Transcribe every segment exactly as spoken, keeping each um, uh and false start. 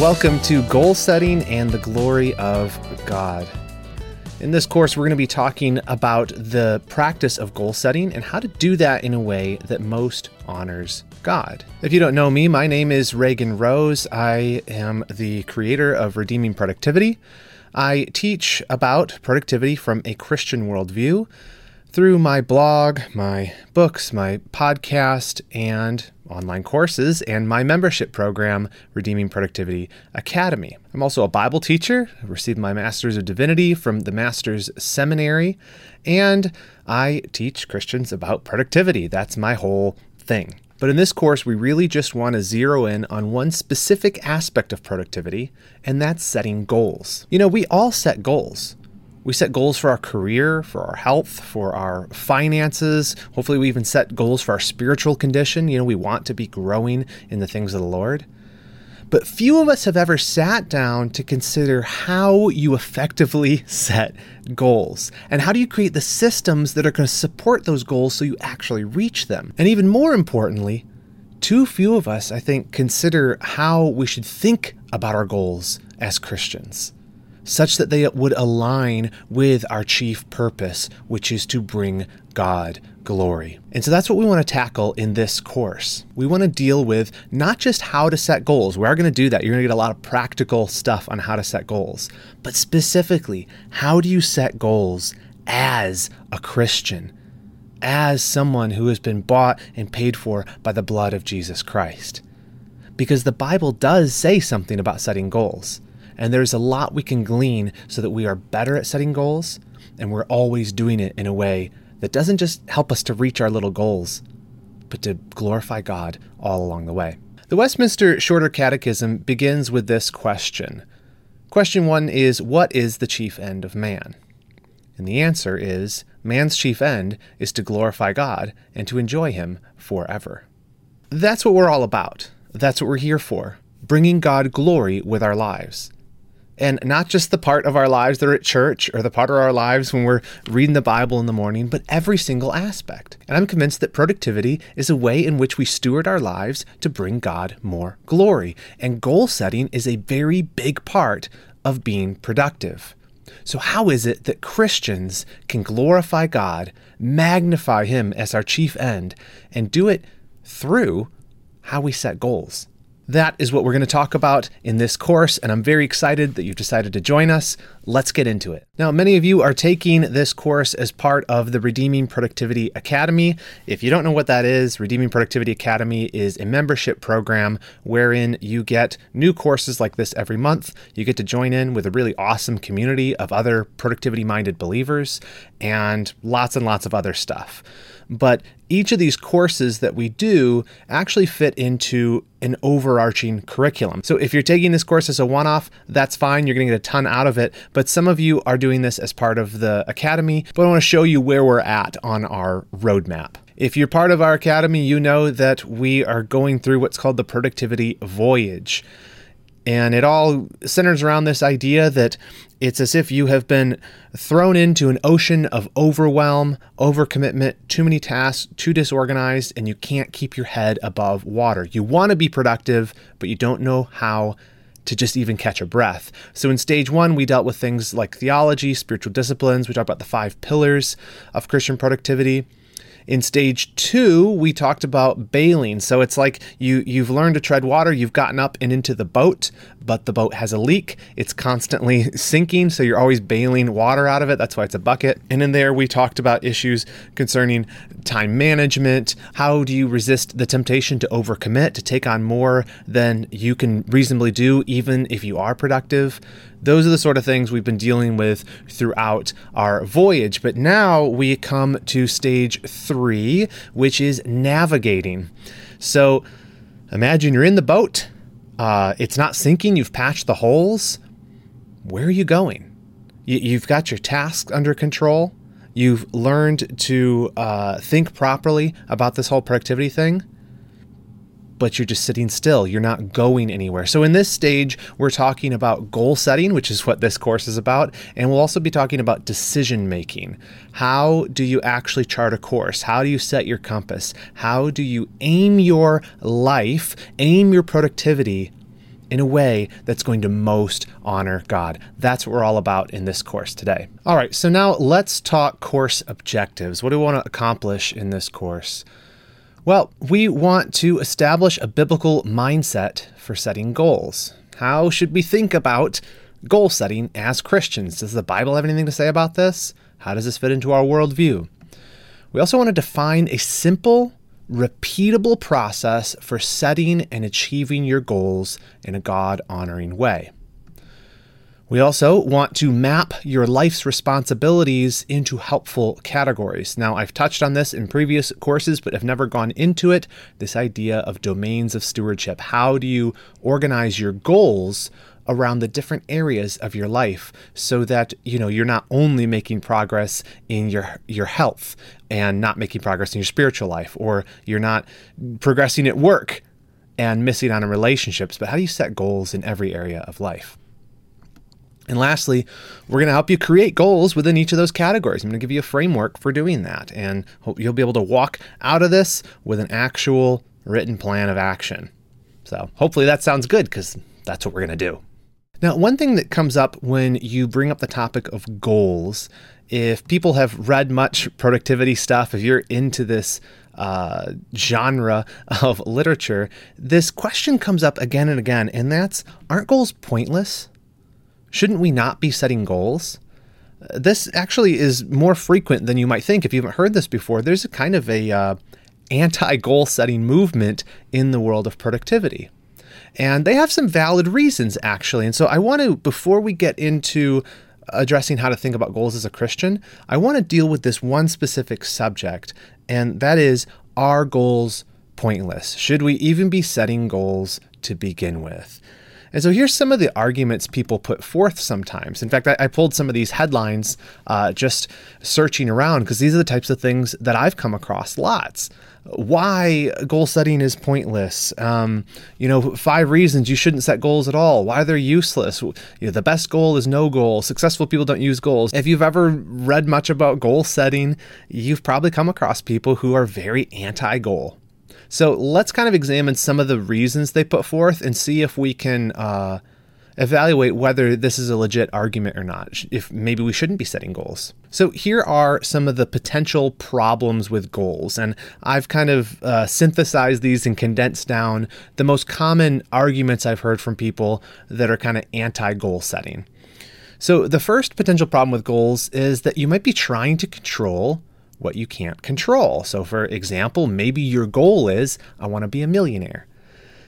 Welcome to Goal Setting and the Glory of God. In this course, we're going to be talking about the practice of goal setting and how to do that in a way that most honors God. If you don't know me, my name is Reagan Rose. I am the creator of Redeeming Productivity. I teach about productivity from a Christian worldview through my blog, my books, my podcast, and online courses, and my membership program, Redeeming Productivity Academy. I'm also a Bible teacher. I received my Master's of Divinity from the Master's Seminary, and I teach Christians about productivity. That's my whole thing. But in this course, we really just want to zero in on one specific aspect of productivity, and that's setting goals. You know, we all set goals. We set goals for our career, for our health, for our finances. Hopefully we even set goals for our spiritual condition. You know, we want to be growing in the things of the Lord. But few of us have ever sat down to consider how you effectively set goals and how do you create the systems that are going to support those goals so you actually reach them. And even more importantly, too few of us, I think, consider how we should think about our goals as Christians, such that they would align with our chief purpose, which is to bring God glory. And so that's what we want to tackle in this course. We want to deal with not just how to set goals. We are going to do that. You're going to get a lot of practical stuff on how to set goals, but specifically, how do you set goals as a Christian, as someone who has been bought and paid for by the blood of Jesus Christ? Because the Bible does say something about setting goals. And there's a lot we can glean so that we are better at setting goals, and we're always doing it in a way that doesn't just help us to reach our little goals, but to glorify God all along the way. The Westminster Shorter Catechism begins with this question. Question one is, what is the chief end of man? And the answer is, man's chief end is to glorify God and to enjoy him forever. That's what we're all about. That's what we're here for, bringing God glory with our lives. And not just the part of our lives that are at church or the part of our lives when we're reading the Bible in the morning, but every single aspect. And I'm convinced that productivity is a way in which we steward our lives to bring God more glory. And goal setting is a very big part of being productive. So how is it that Christians can glorify God, magnify him as our chief end, and do it through how we set goals? That is what we're going to talk about in this course, and I'm very excited that you've decided to join us. Let's get into it. Now, many of you are taking this course as part of the Redeeming Productivity Academy. If you don't know what that is, Redeeming Productivity Academy is a membership program wherein you get new courses like this every month. You get to join in with a really awesome community of other productivity-minded believers and lots and lots of other stuff. But each of these courses that we do actually fit into an overarching curriculum. So if you're taking this course as a one-off, that's fine. You're going to get a ton out of it. But some of you are doing this as part of the academy. But I want to show you where we're at on our roadmap. If you're part of our academy, you know that we are going through what's called the productivity voyage. And it all centers around this idea that it's as if you have been thrown into an ocean of overwhelm, overcommitment, too many tasks, too disorganized, and you can't keep your head above water. You want to be productive, but you don't know how to just even catch a breath. So in stage one, we dealt with things like theology, spiritual disciplines. We talked about the five pillars of Christian productivity. In stage two, we talked about bailing. So it's like you, you've learned to tread water, you've gotten up and into the boat, but the boat has a leak. It's constantly sinking, so you're always bailing water out of it. That's why it's a bucket. And in there, we talked about issues concerning time management. How do you resist the temptation to overcommit, to take on more than you can reasonably do, even if you are productive? Those are the sort of things we've been dealing with throughout our voyage. But now we come to stage three, which is navigating. So imagine you're in the boat. Uh, it's not sinking. You've patched the holes. Where are you going? You, you've got your tasks under control. You've learned to uh, think properly about this whole productivity thing, but you're just sitting still. You're not going anywhere. So in this stage, we're talking about goal setting, which is what this course is about. And we'll also be talking about decision making. How do you actually chart a course? How do you set your compass? How do you aim your life, aim your productivity in a way that's going to most honor God. That's what we're all about in this course today. All right, so now let's talk course objectives. What do we want to accomplish in this course? Well, we want to establish a biblical mindset for setting goals. How should we think about goal setting as Christians? Does the Bible have anything to say about this? How does this fit into our worldview? We also want to define a simple, repeatable process for setting and achieving your goals in a God-honoring way. We also want to map your life's responsibilities into helpful categories. Now, I've touched on this in previous courses, but I've never gone into it, this idea of domains of stewardship. How do you organize your goals around the different areas of your life so that, you know, you're not only making progress in your, your health and not making progress in your spiritual life, or you're not progressing at work and missing out on relationships, but how do you set goals in every area of life? And lastly, we're going to help you create goals within each of those categories. I'm going to give you a framework for doing that, and hope you'll be able to walk out of this with an actual written plan of action. So hopefully that sounds good, because that's what we're going to do. Now, one thing that comes up when you bring up the topic of goals, if people have read much productivity stuff, if you're into this uh, genre of literature, this question comes up again and again, and that's, aren't goals pointless? Shouldn't we not be setting goals? This actually is more frequent than you might think. If you haven't heard this before, there's a kind of a uh, anti-goal setting movement in the world of productivity. And they have some valid reasons, actually. And so I want to, before we get into addressing how to think about goals as a Christian, I want to deal with this one specific subject, and that is, are goals pointless? Should we even be setting goals to begin with? And so here's some of the arguments people put forth sometimes. In fact, I, I pulled some of these headlines uh, just searching around, because these are the types of things that I've come across lots. Why goal setting is pointless. Um, you know, five reasons you shouldn't set goals at all. Why they're useless. You know, the best goal is no goal. Successful people don't use goals. If you've ever read much about goal setting, you've probably come across people who are very anti-goal. So let's kind of examine some of the reasons they put forth and see if we can uh, evaluate whether this is a legit argument or not, if maybe we shouldn't be setting goals. So here are some of the potential problems with goals, and I've kind of uh, synthesized these and condensed down the most common arguments I've heard from people that are kind of anti-goal setting. So the first potential problem with goals is that you might be trying to control what you can't control. So for example, maybe your goal is, I want to be a millionaire.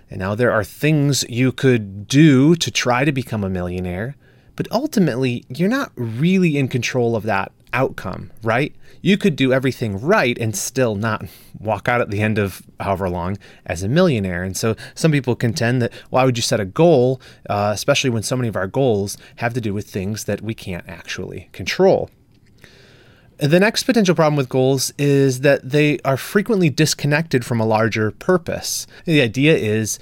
And now there are things you could do to try to become a millionaire, but ultimately you're not really in control of that outcome, right? You could do everything right and still not walk out at the end of however long as a millionaire. And so some people contend that, why would you set a goal, uh, especially when so many of our goals have to do with things that we can't actually control. The next potential problem with goals is that they are frequently disconnected from a larger purpose. The idea is,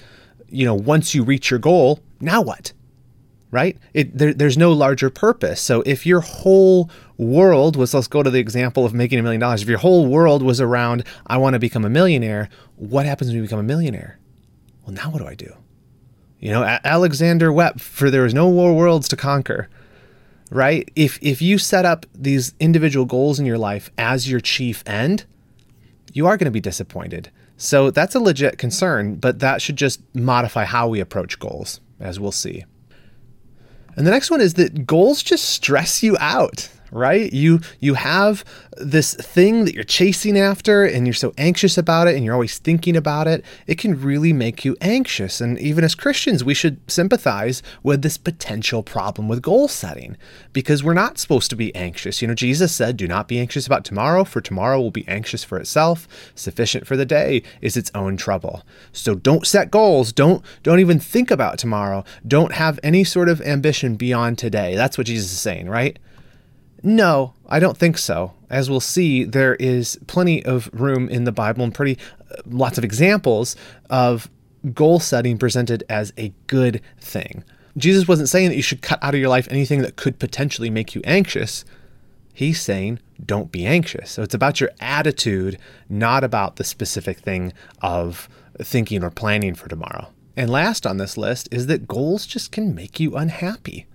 you know, once you reach your goal, now what? Right? It, there, there's no larger purpose. So if your whole world was, let's go to the example of making a million dollars. If your whole world was around, I want to become a millionaire, what happens when you become a millionaire? Well, now what do I do? You know, Alexander wept, for there is no more worlds to conquer. Right? If if you set up these individual goals in your life as your chief end, you are going to be disappointed. So that's a legit concern, but that should just modify how we approach goals, as we'll see. And the next one is that goals just stress you out, right? You you have this thing that you're chasing after, and you're so anxious about it, and you're always thinking about it. It can really make you anxious. And even as Christians, we should sympathize with this potential problem with goal setting, because we're not supposed to be anxious. You know, Jesus said, do not be anxious about tomorrow, for tomorrow will be anxious for itself. Sufficient for the day is its own trouble. So don't set goals. Don't, don't even think about tomorrow. Don't have any sort of ambition beyond today. That's what Jesus is saying, right? No, I don't think so. As we'll see, there is plenty of room in the Bible and pretty uh, lots of examples of goal setting presented as a good thing. Jesus wasn't saying that you should cut out of your life anything that could potentially make you anxious. He's saying, don't be anxious. So it's about your attitude, not about the specific thing of thinking or planning for tomorrow. And last on this list is that goals just can make you unhappy.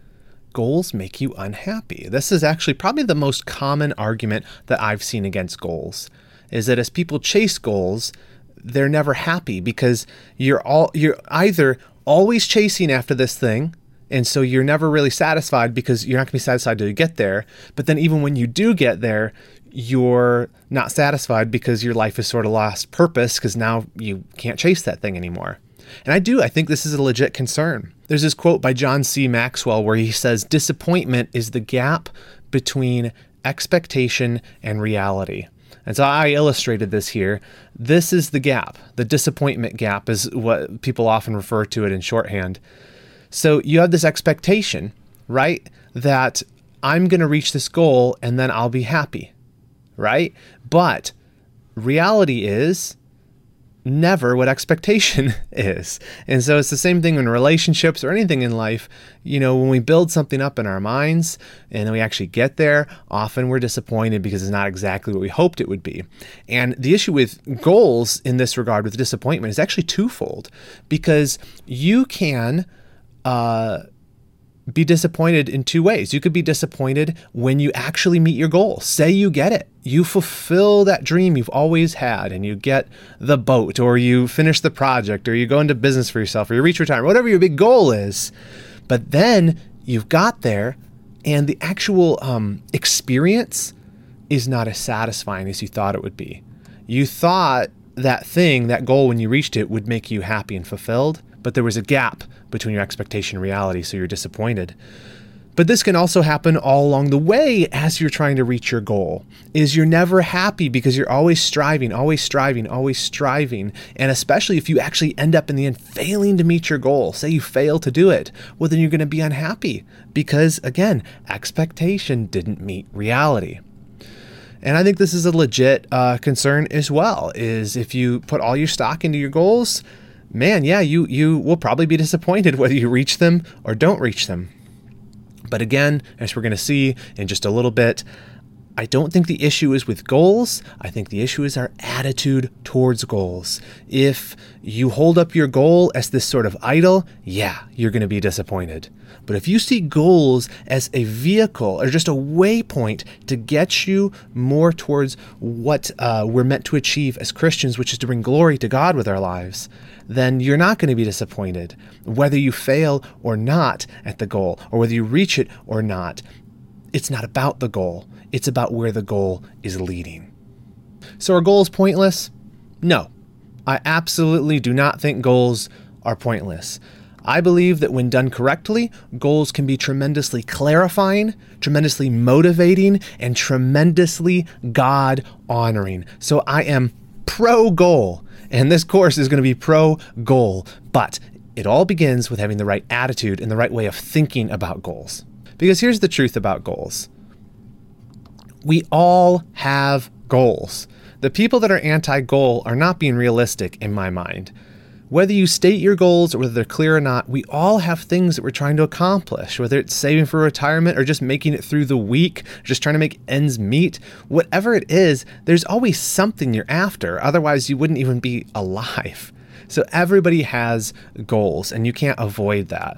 Goals make you unhappy. This is actually probably the most common argument that I've seen against goals, is that as people chase goals, they're never happy because you're all you're either always chasing after this thing, and so you're never really satisfied because you're not gonna be satisfied till you get there. But then even when you do get there, you're not satisfied because your life has sort of lost purpose because now you can't chase that thing anymore. And I do, I think this is a legit concern. There's this quote by John C Maxwell where he says, disappointment is the gap between expectation and reality. And so I illustrated this here. This is the gap. The disappointment gap is what people often refer to it in shorthand. So you have this expectation, right? That I'm going to reach this goal and then I'll be happy, right? But reality is never what expectation is. And so it's the same thing in relationships or anything in life. You know, when we build something up in our minds and then we actually get there, often we're disappointed because it's not exactly what we hoped it would be. And the issue with goals in this regard with disappointment is actually twofold, because you can uh, be disappointed in two ways. You could be disappointed when you actually meet your goal. Say you get it. You fulfill that dream you've always had and you get the boat, or you finish the project, or you go into business for yourself, or you reach retirement, whatever your big goal is. But then you've got there and the actual um, experience is not as satisfying as you thought it would be. You thought that thing, that goal when you reached it, would make you happy and fulfilled, but there was a gap between your expectation and reality, so you're disappointed. But this can also happen all along the way as you're trying to reach your goal, is you're never happy because you're always striving, always striving, always striving. And especially if you actually end up in the end failing to meet your goal, say you fail to do it, well, then you're going to be unhappy because, again, expectation didn't meet reality. And I think this is a legit uh, concern as well, is if you put all your stock into your goals, man, yeah, you you will probably be disappointed whether you reach them or don't reach them. But again, as we're going to see in just a little bit, I don't think the issue is with goals. I think the issue is our attitude towards goals. If you hold up your goal as this sort of idol, yeah, you're going to be disappointed. But if you see goals as a vehicle or just a waypoint to get you more towards what uh, we're meant to achieve as Christians, which is to bring glory to God with our lives, then you're not going to be disappointed, whether you fail or not at the goal, or whether you reach it or not. It's not about the goal. It's about where the goal is leading. So are goals pointless? No, I absolutely do not think goals are pointless. I believe that when done correctly, goals can be tremendously clarifying, tremendously motivating, and tremendously God-honoring. So I am pro-goal, and this course is going to be pro-goal, but it all begins with having the right attitude and the right way of thinking about goals. Because here's the truth about goals. We all have goals. The people that are anti-goal are not being realistic in my mind. Whether you state your goals or whether they're clear or not, we all have things that we're trying to accomplish, whether it's saving for retirement or just making it through the week, just trying to make ends meet. Whatever it is, there's always something you're after. Otherwise, you wouldn't even be alive. So everybody has goals, and you can't avoid that.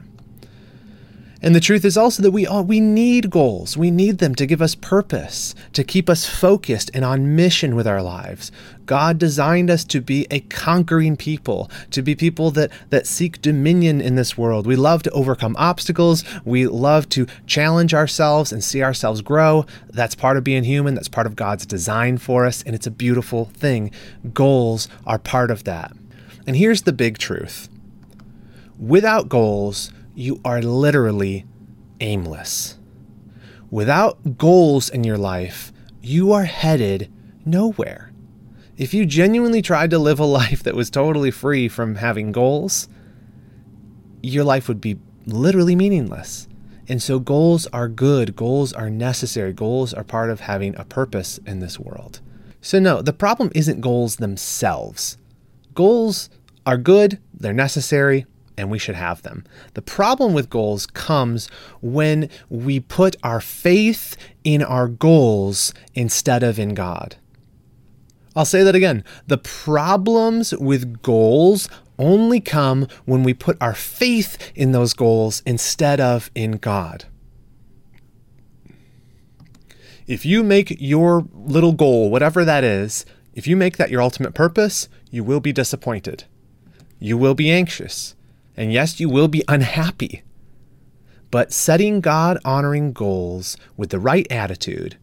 And the truth is also that we all, we need goals. We need them to give us purpose, to keep us focused and on mission with our lives. God designed us to be a conquering people, to be people that, that seek dominion in this world. We love to overcome obstacles. We love to challenge ourselves and see ourselves grow. That's part of being human. That's part of God's design for us. And it's a beautiful thing. Goals are part of that. And here's the big truth. Without goals, you are literally aimless. Without goals in your life, you are headed nowhere. If you genuinely tried to live a life that was totally free from having goals, your life would be literally meaningless. And so goals are good. Goals are necessary. Goals are part of having a purpose in this world. So no, the problem isn't goals themselves. Goals are good. They're necessary. And we should have them. The problem with goals comes when we put our faith in our goals instead of in God. I'll say that again. The problems with goals only come when we put our faith in those goals instead of in God. If you make your little goal, whatever that is, if you make that your ultimate purpose, you will be disappointed. You will be anxious. And yes, you will be unhappy. But setting God-honoring goals with the right attitude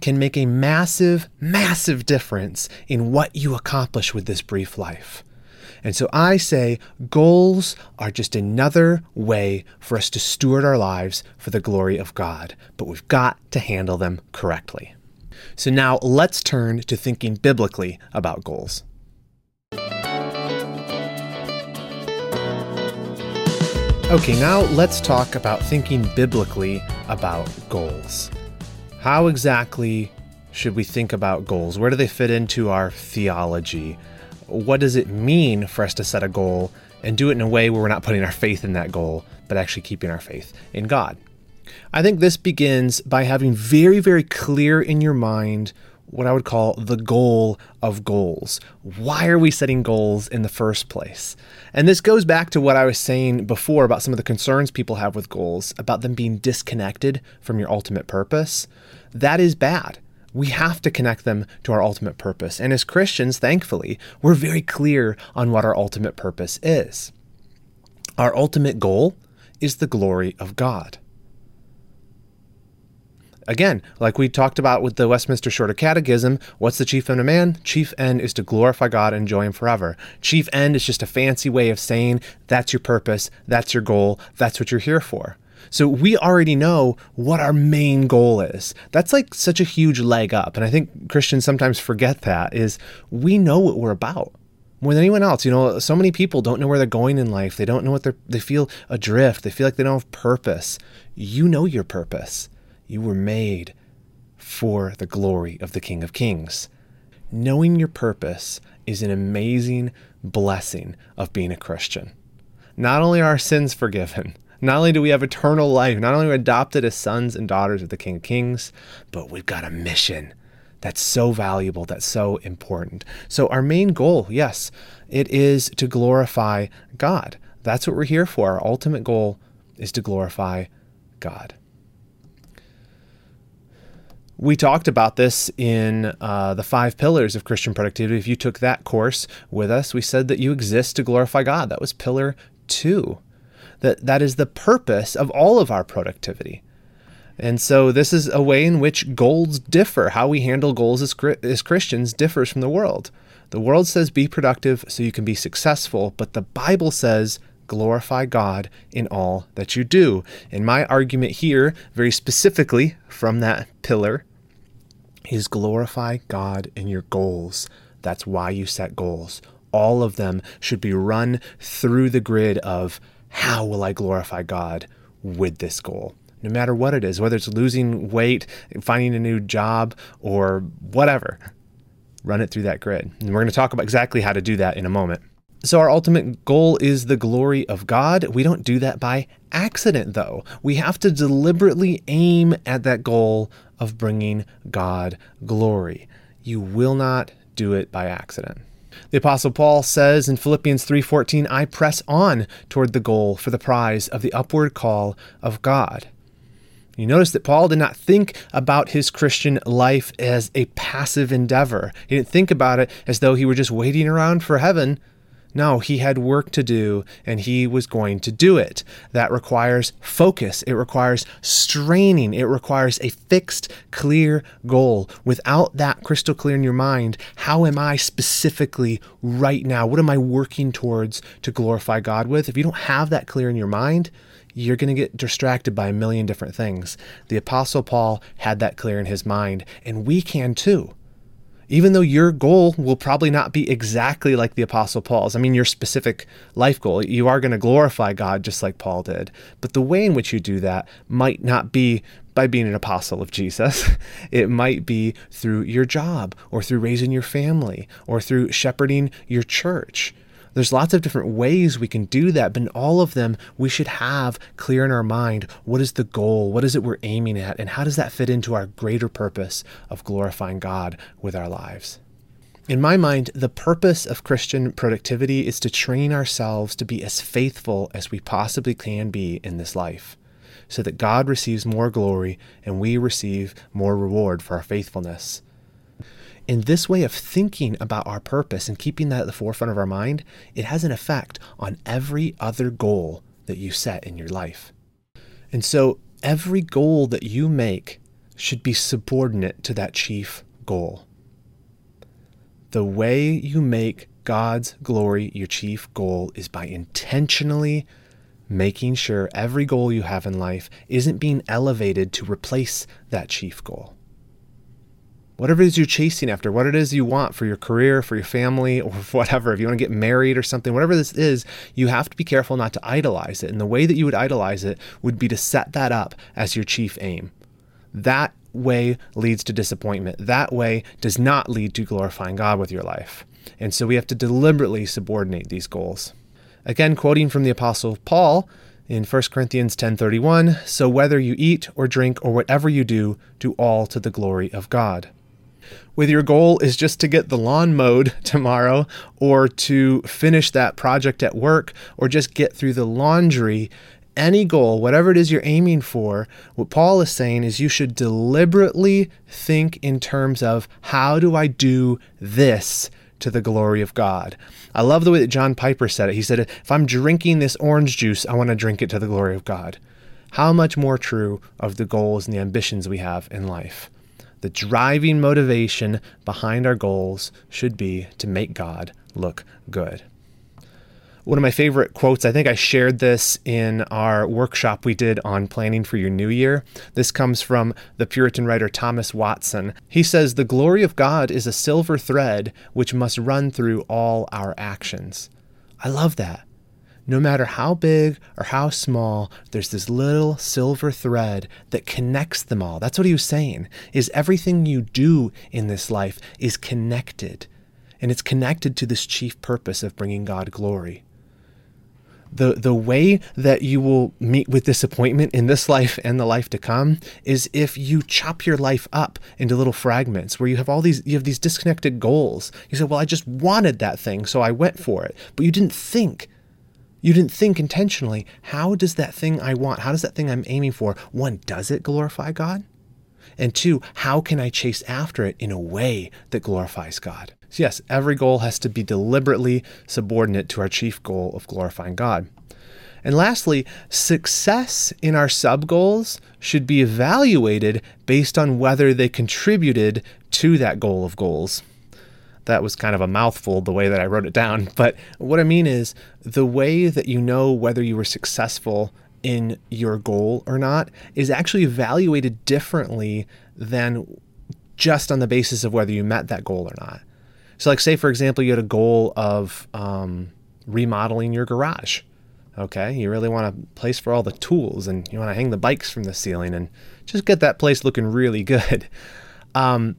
can make a massive, massive difference in what you accomplish with this brief life. And so I say goals are just another way for us to steward our lives for the glory of God, but we've got to handle them correctly. So now let's turn to thinking biblically about goals. Okay, now let's talk about thinking biblically about goals. How exactly should we think about goals? Where do they fit into our theology? What does it mean for us to set a goal and do it in a way where we're not putting our faith in that goal, but actually keeping our faith in God? I think this begins by having very, very clear in your mind what I would call the goal of goals. Why are we setting goals in the first place? And this goes back to what I was saying before about some of the concerns people have with goals, about them being disconnected from your ultimate purpose. That is bad. We have to connect them to our ultimate purpose. And as Christians, thankfully, we're very clear on what our ultimate purpose is. Our ultimate goal is the glory of God. Again, like we talked about with the Westminster Shorter Catechism, what's the chief end of man? Chief end is to glorify God and enjoy Him forever. Chief end is just a fancy way of saying that's your purpose, that's your goal, that's what you're here for. So we already know what our main goal is. That's like such a huge leg up. And I think Christians sometimes forget that is we know what we're about more than anyone else. You know, so many people don't know where they're going in life. They don't know what they're, they feel adrift. They feel like they don't have purpose. You know your purpose. You were made for the glory of the King of Kings. Knowing your purpose is an amazing blessing of being a Christian. Not only are our sins forgiven, not only do we have eternal life, not only are we adopted as sons and daughters of the King of Kings, but we've got a mission that's so valuable, that's so important. So our main goal, yes, it is to glorify God. That's what we're here for. Our ultimate goal is to glorify God. We talked about this in uh, the five pillars of Christian productivity. If you took that course with us, we said that you exist to glorify God. That was pillar two. That that is the purpose of all of our productivity. And so this is a way in which goals differ. How we handle goals as, as Christians differs from the world. The world says be productive so you can be successful, but the Bible says glorify God in all that you do. And my argument here, very specifically from that pillar, is glorify God in your goals. That's why you set goals. All of them should be run through the grid of how will I glorify God with this goal? No matter what it is, whether it's losing weight, finding a new job, or whatever, run it through that grid. And we're going to talk about exactly how to do that in a moment. So our ultimate goal is the glory of God. We don't do that by accident, though. We have to deliberately aim at that goal of bringing God glory. You will not do it by accident. The Apostle Paul says in Philippians three fourteen, I press on toward the goal for the prize of the upward call of God. You notice that Paul did not think about his Christian life as a passive endeavor. He didn't think about it as though he were just waiting around for heaven. No, he had work to do and he was going to do it. That requires focus. It requires straining. It requires a fixed, clear goal. Without that crystal clear in your mind, how am I specifically right now? What am I working towards to glorify God with? If you don't have that clear in your mind, you're going to get distracted by a million different things. The Apostle Paul had that clear in his mind, and we can too. Even though your goal will probably not be exactly like the Apostle Paul's. I mean, your specific life goal, you are going to glorify God just like Paul did. But the way in which you do that might not be by being an apostle of Jesus. It might be through your job or through raising your family or through shepherding your church. There's lots of different ways we can do that, but in all of them, we should have clear in our mind, what is the goal? What is it we're aiming at? And how does that fit into our greater purpose of glorifying God with our lives? In my mind, the purpose of Christian productivity is to train ourselves to be as faithful as we possibly can be in this life, so that God receives more glory and we receive more reward for our faithfulness. And this way of thinking about our purpose and keeping that at the forefront of our mind, it has an effect on every other goal that you set in your life. And so every goal that you make should be subordinate to that chief goal. The way you make God's glory your chief goal is by intentionally making sure every goal you have in life isn't being elevated to replace that chief goal. Whatever it is you're chasing after, what it is you want for your career, for your family, or whatever, if you want to get married or something, whatever this is, you have to be careful not to idolize it. And the way that you would idolize it would be to set that up as your chief aim. That way leads to disappointment. That way does not lead to glorifying God with your life. And so we have to deliberately subordinate these goals. Again, quoting from the Apostle Paul in First Corinthians ten thirty-one, "So whether you eat or drink or whatever you do, do all to the glory of God." Whether your goal is just to get the lawn mowed tomorrow or to finish that project at work or just get through the laundry, any goal, whatever it is you're aiming for, what Paul is saying is you should deliberately think in terms of, how do I do this to the glory of God? I love the way that John Piper said it. He said, if I'm drinking this orange juice, I want to drink it to the glory of God. How much more true of the goals and the ambitions we have in life? The driving motivation behind our goals should be to make God look good. One of my favorite quotes, I think I shared this in our workshop we did on planning for your new year. This comes from the Puritan writer Thomas Watson. He says, "The glory of God is a silver thread which must run through all our actions." I love that. No matter how big or how small, there's this little silver thread that connects them all. That's what he was saying, is everything you do in this life is connected. And it's connected to this chief purpose of bringing God glory. The, the way that you will meet with disappointment in this life and the life to come is if you chop your life up into little fragments where you have all these, you have these disconnected goals. You say, well, I just wanted that thing, so I went for it. But you didn't think. You didn't think intentionally, how does that thing I want, how does that thing I'm aiming for, one, does it glorify God? And two, how can I chase after it in a way that glorifies God? So yes, every goal has to be deliberately subordinate to our chief goal of glorifying God. And lastly, success in our sub-goals should be evaluated based on whether they contributed to that goal of goals. That was kind of a mouthful the way that I wrote it down. But what I mean is, the way that you know whether you were successful in your goal or not is actually evaluated differently than just on the basis of whether you met that goal or not. So like, say, for example, you had a goal of um, remodeling your garage. Okay, you really want a place for all the tools and you want to hang the bikes from the ceiling and just get that place looking really good. Um,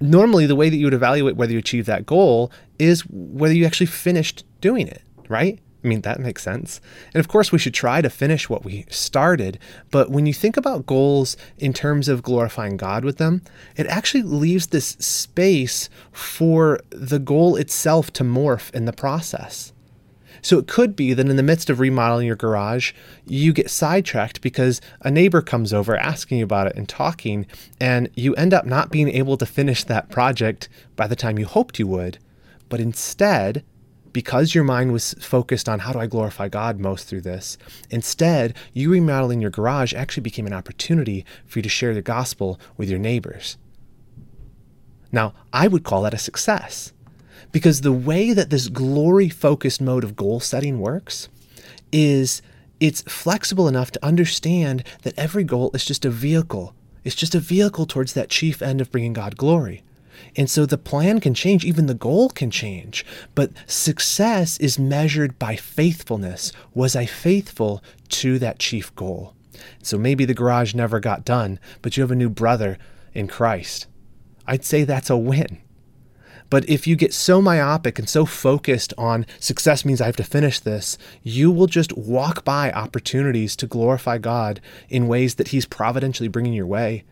Normally, the way that you would evaluate whether you achieve that goal is whether you actually finished doing it, right? I mean, that makes sense. And of course, we should try to finish what we started. But when you think about goals in terms of glorifying God with them, it actually leaves this space for the goal itself to morph in the process. So it could be that in the midst of remodeling your garage, you get sidetracked because a neighbor comes over asking you about it and talking, and you end up not being able to finish that project by the time you hoped you would. But instead, because your mind was focused on how do I glorify God most through this, instead, you remodeling your garage actually became an opportunity for you to share the gospel with your neighbors. Now, I would call that a success. Because the way that this glory-focused mode of goal setting works is it's flexible enough to understand that every goal is just a vehicle. It's just a vehicle towards that chief end of bringing God glory. And so the plan can change, even the goal can change. But success is measured by faithfulness. Was I faithful to that chief goal? So maybe the garage never got done, but you have a new brother in Christ. I'd say that's a win. But if you get so myopic and so focused on success means I have to finish this, you will just walk by opportunities to glorify God in ways that he's providentially bringing your way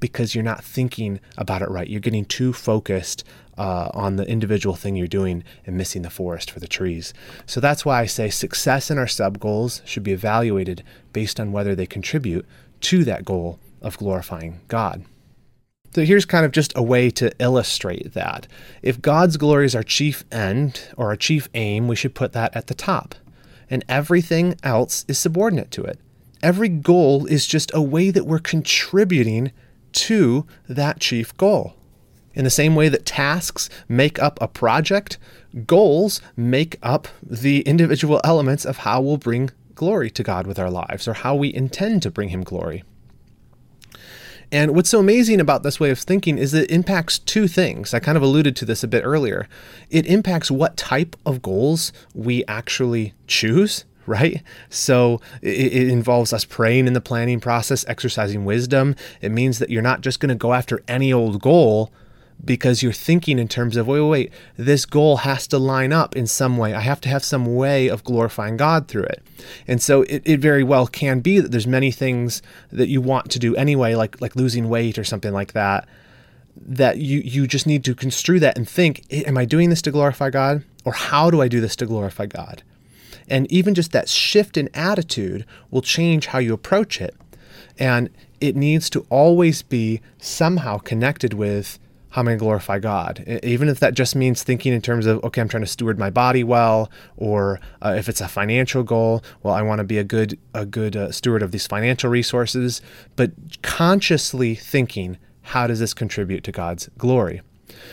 because you're not thinking about it right. You're getting too focused uh, on the individual thing you're doing and missing the forest for the trees. So that's why I say success in our sub-goals should be evaluated based on whether they contribute to that goal of glorifying God. So here's kind of just a way to illustrate that. If God's glory is our chief end or our chief aim, we should put that at the top, and everything else is subordinate to it. Every goal is just a way that we're contributing to that chief goal. In the same way that tasks make up a project, goals make up the individual elements of how we'll bring glory to God with our lives, or how we intend to bring him glory. And what's so amazing about this way of thinking is that it impacts two things. I kind of alluded to this a bit earlier. It impacts what type of goals we actually choose, right? So it, it involves us praying in the planning process, exercising wisdom. It means that you're not just going to go after any old goal because you're thinking in terms of, wait, wait, wait, this goal has to line up in some way. I have to have some way of glorifying God through it. And so it, it very well can be that there's many things that you want to do anyway, like like losing weight or something like that, that you, you just need to construe that and think, am I doing this to glorify God? Or how do I do this to glorify God? And even just that shift in attitude will change how you approach it. And it needs to always be somehow connected with how am I going to glorify God? Even if that just means thinking in terms of, okay, I'm trying to steward my body well, or uh, if it's a financial goal, well, I want to be a good a good uh, steward of these financial resources, but consciously thinking, how does this contribute to God's glory?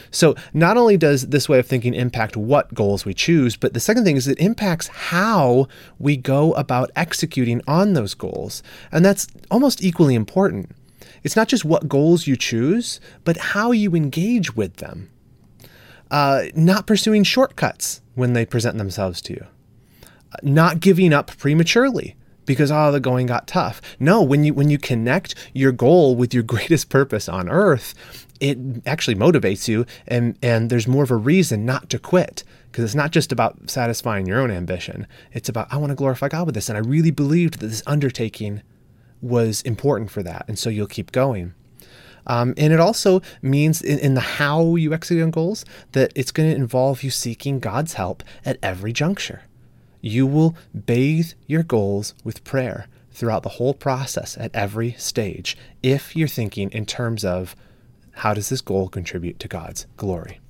So not only does this way of thinking impact what goals we choose, but the second thing is it impacts how we go about executing on those goals. And that's almost equally important. It's not just what goals you choose, but how you engage with them. Uh, not pursuing shortcuts when they present themselves to you. Not giving up prematurely because, oh, the going got tough. No, when you when you connect your goal with your greatest purpose on earth, it actually motivates you, and, and there's more of a reason not to quit, because it's not just about satisfying your own ambition. It's about, I want to glorify God with this, and I really believed that this undertaking was important for that. And so you'll keep going. Um, and it also means in, in the how you execute on goals that it's going to involve you seeking God's help at every juncture. You will bathe your goals with prayer throughout the whole process at every stage, if you're thinking in terms of how does this goal contribute to God's glory?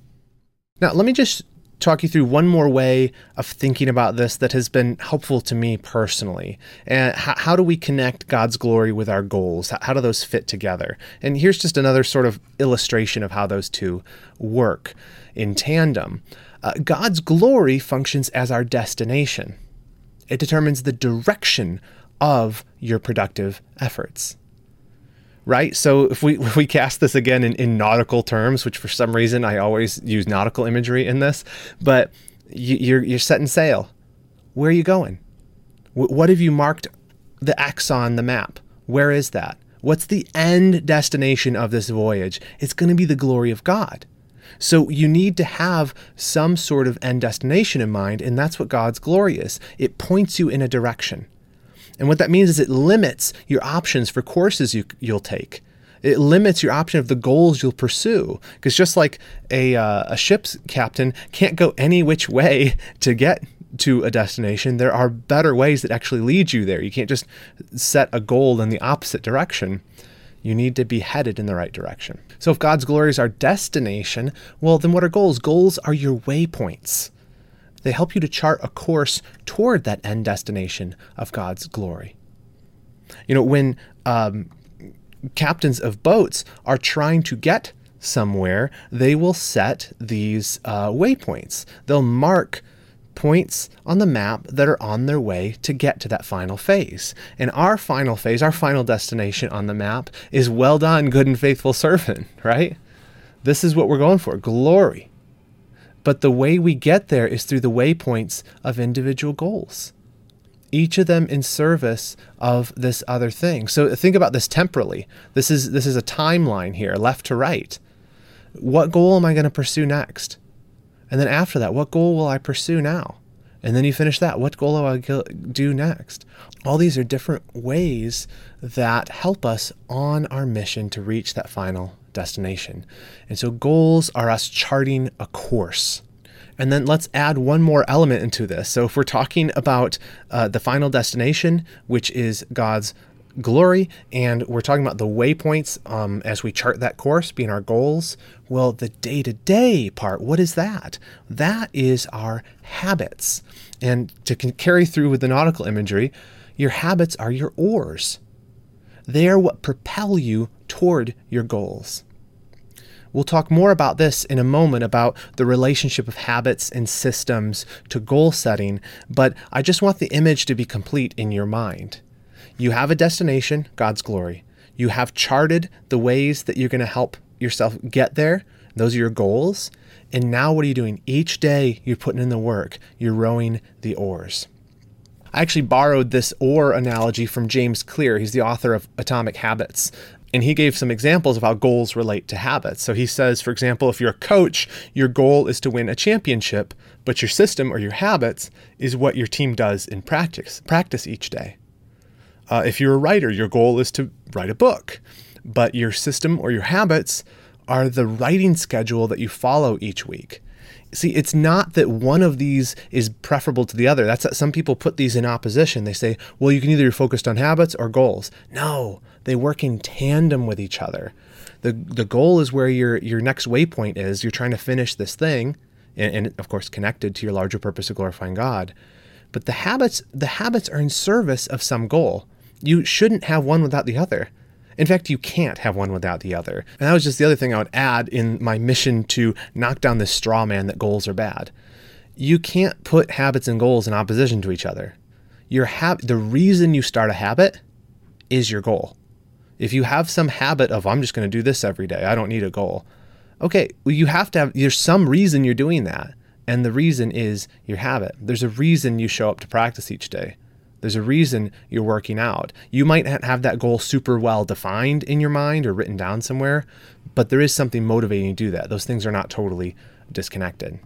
Now, let me just talk you through one more way of thinking about this that has been helpful to me personally. And how, how do we connect God's glory with our goals? How, how do those fit together? And here's just another sort of illustration of how those two work in tandem. Uh, God's glory functions as our destination. It determines the direction of your productive efforts. Right? So if we if we cast this again in, in nautical terms, which for some reason I always use nautical imagery in this, but you, you're you're setting sail. Where are you going? W- what have you marked the X on the map? Where is that? What's the end destination of this voyage? It's going to be the glory of God. So you need to have some sort of end destination in mind, and that's what God's glory is. It points you in a direction. And what that means is it limits your options for courses you, you'll take. It limits your option of the goals you'll pursue. Because just like a, uh, a ship's captain can't go any which way to get to a destination, there are better ways that actually lead you there. You can't just set a goal in the opposite direction. You need to be headed in the right direction. So if God's glory is our destination, well, then what are goals? Goals are your waypoints. They help you to chart a course toward that end destination of God's glory. You know, when um, captains of boats are trying to get somewhere, they will set these uh, waypoints. They'll mark points on the map that are on their way to get to that final phase. And our final phase, our final destination on the map is, well done, good and faithful servant, right? This is what we're going for, glory. But the way we get there is through the waypoints of individual goals, each of them in service of this other thing. So think about this temporally. This is this is a timeline here, left to right. What goal am I going to pursue next? And then after that, what goal will I pursue now? And then you finish that. What goal do I do next? All these are different ways that help us on our mission to reach that final destination. And so goals are us charting a course. And then let's add one more element into this. So if we're talking about uh, the final destination, which is God's glory, and we're talking about the waypoints um, as we chart that course being our goals. Well, the day-to-day part, what is that? That is our habits. And to carry through with the nautical imagery, your habits are your oars. They are what propel you toward your goals. We'll talk more about this in a moment, about the relationship of habits and systems to goal setting, but I just want the image to be complete in your mind. You have a destination, God's glory. You have charted the ways that you're going to help yourself get there. Those are your goals. And now what are you doing? Each day you're putting in the work. You're rowing the oars. I actually borrowed this oar analogy from James Clear. He's the author of Atomic Habits. And he gave some examples of how goals relate to habits. So he says, for example, if you're a coach, your goal is to win a championship, but your system or your habits is what your team does in practice, practice each day. Uh, if you're a writer, your goal is to write a book, but your system or your habits are the writing schedule that you follow each week. See, it's not that one of these is preferable to the other. That's that some people put these in opposition. They say, well, you can either be focused on habits or goals. No, they work in tandem with each other. The the goal is where your, your next waypoint is. You're trying to finish this thing, and, and of course, connected to your larger purpose of glorifying God. But the habits, the habits are in service of some goal. You shouldn't have one without the other. In fact, you can't have one without the other. And that was just the other thing I would add in my mission to knock down this straw man that goals are bad. You can't put habits and goals in opposition to each other. Your hab- the reason you start a habit is your goal. If you have some habit of, I'm just going to do this every day, I don't need a goal. Okay, well, you have to have, there's some reason you're doing that. And the reason is your habit. There's a reason you show up to practice each day. There's a reason you're working out. You might not have that goal super well defined in your mind or written down somewhere, but there is something motivating you to do that. Those things are not totally disconnected.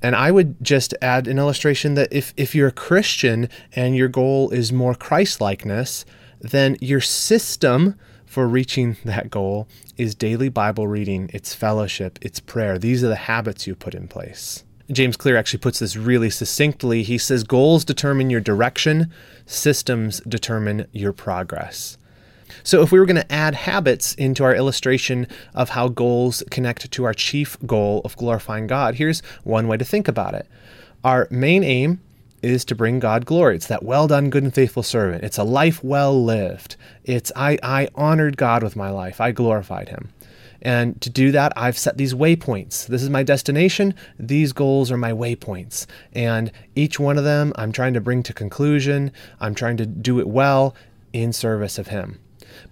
And I would just add an illustration that if, if you're a Christian and your goal is more Christ-likeness, then your system for reaching that goal is daily Bible reading, it's fellowship, it's prayer. These are the habits you put in place. James Clear actually puts this really succinctly. He says, goals determine your direction, systems determine your progress. So if we were going to add habits into our illustration of how goals connect to our chief goal of glorifying God, here's one way to think about it. Our main aim is to bring God glory. It's that well done, good and faithful servant. It's a life well lived. It's I, I honored God with my life. I glorified him. And to do that, I've set these waypoints. This is my destination. These goals are my waypoints. And each one of them I'm trying to bring to conclusion. I'm trying to do it well in service of him.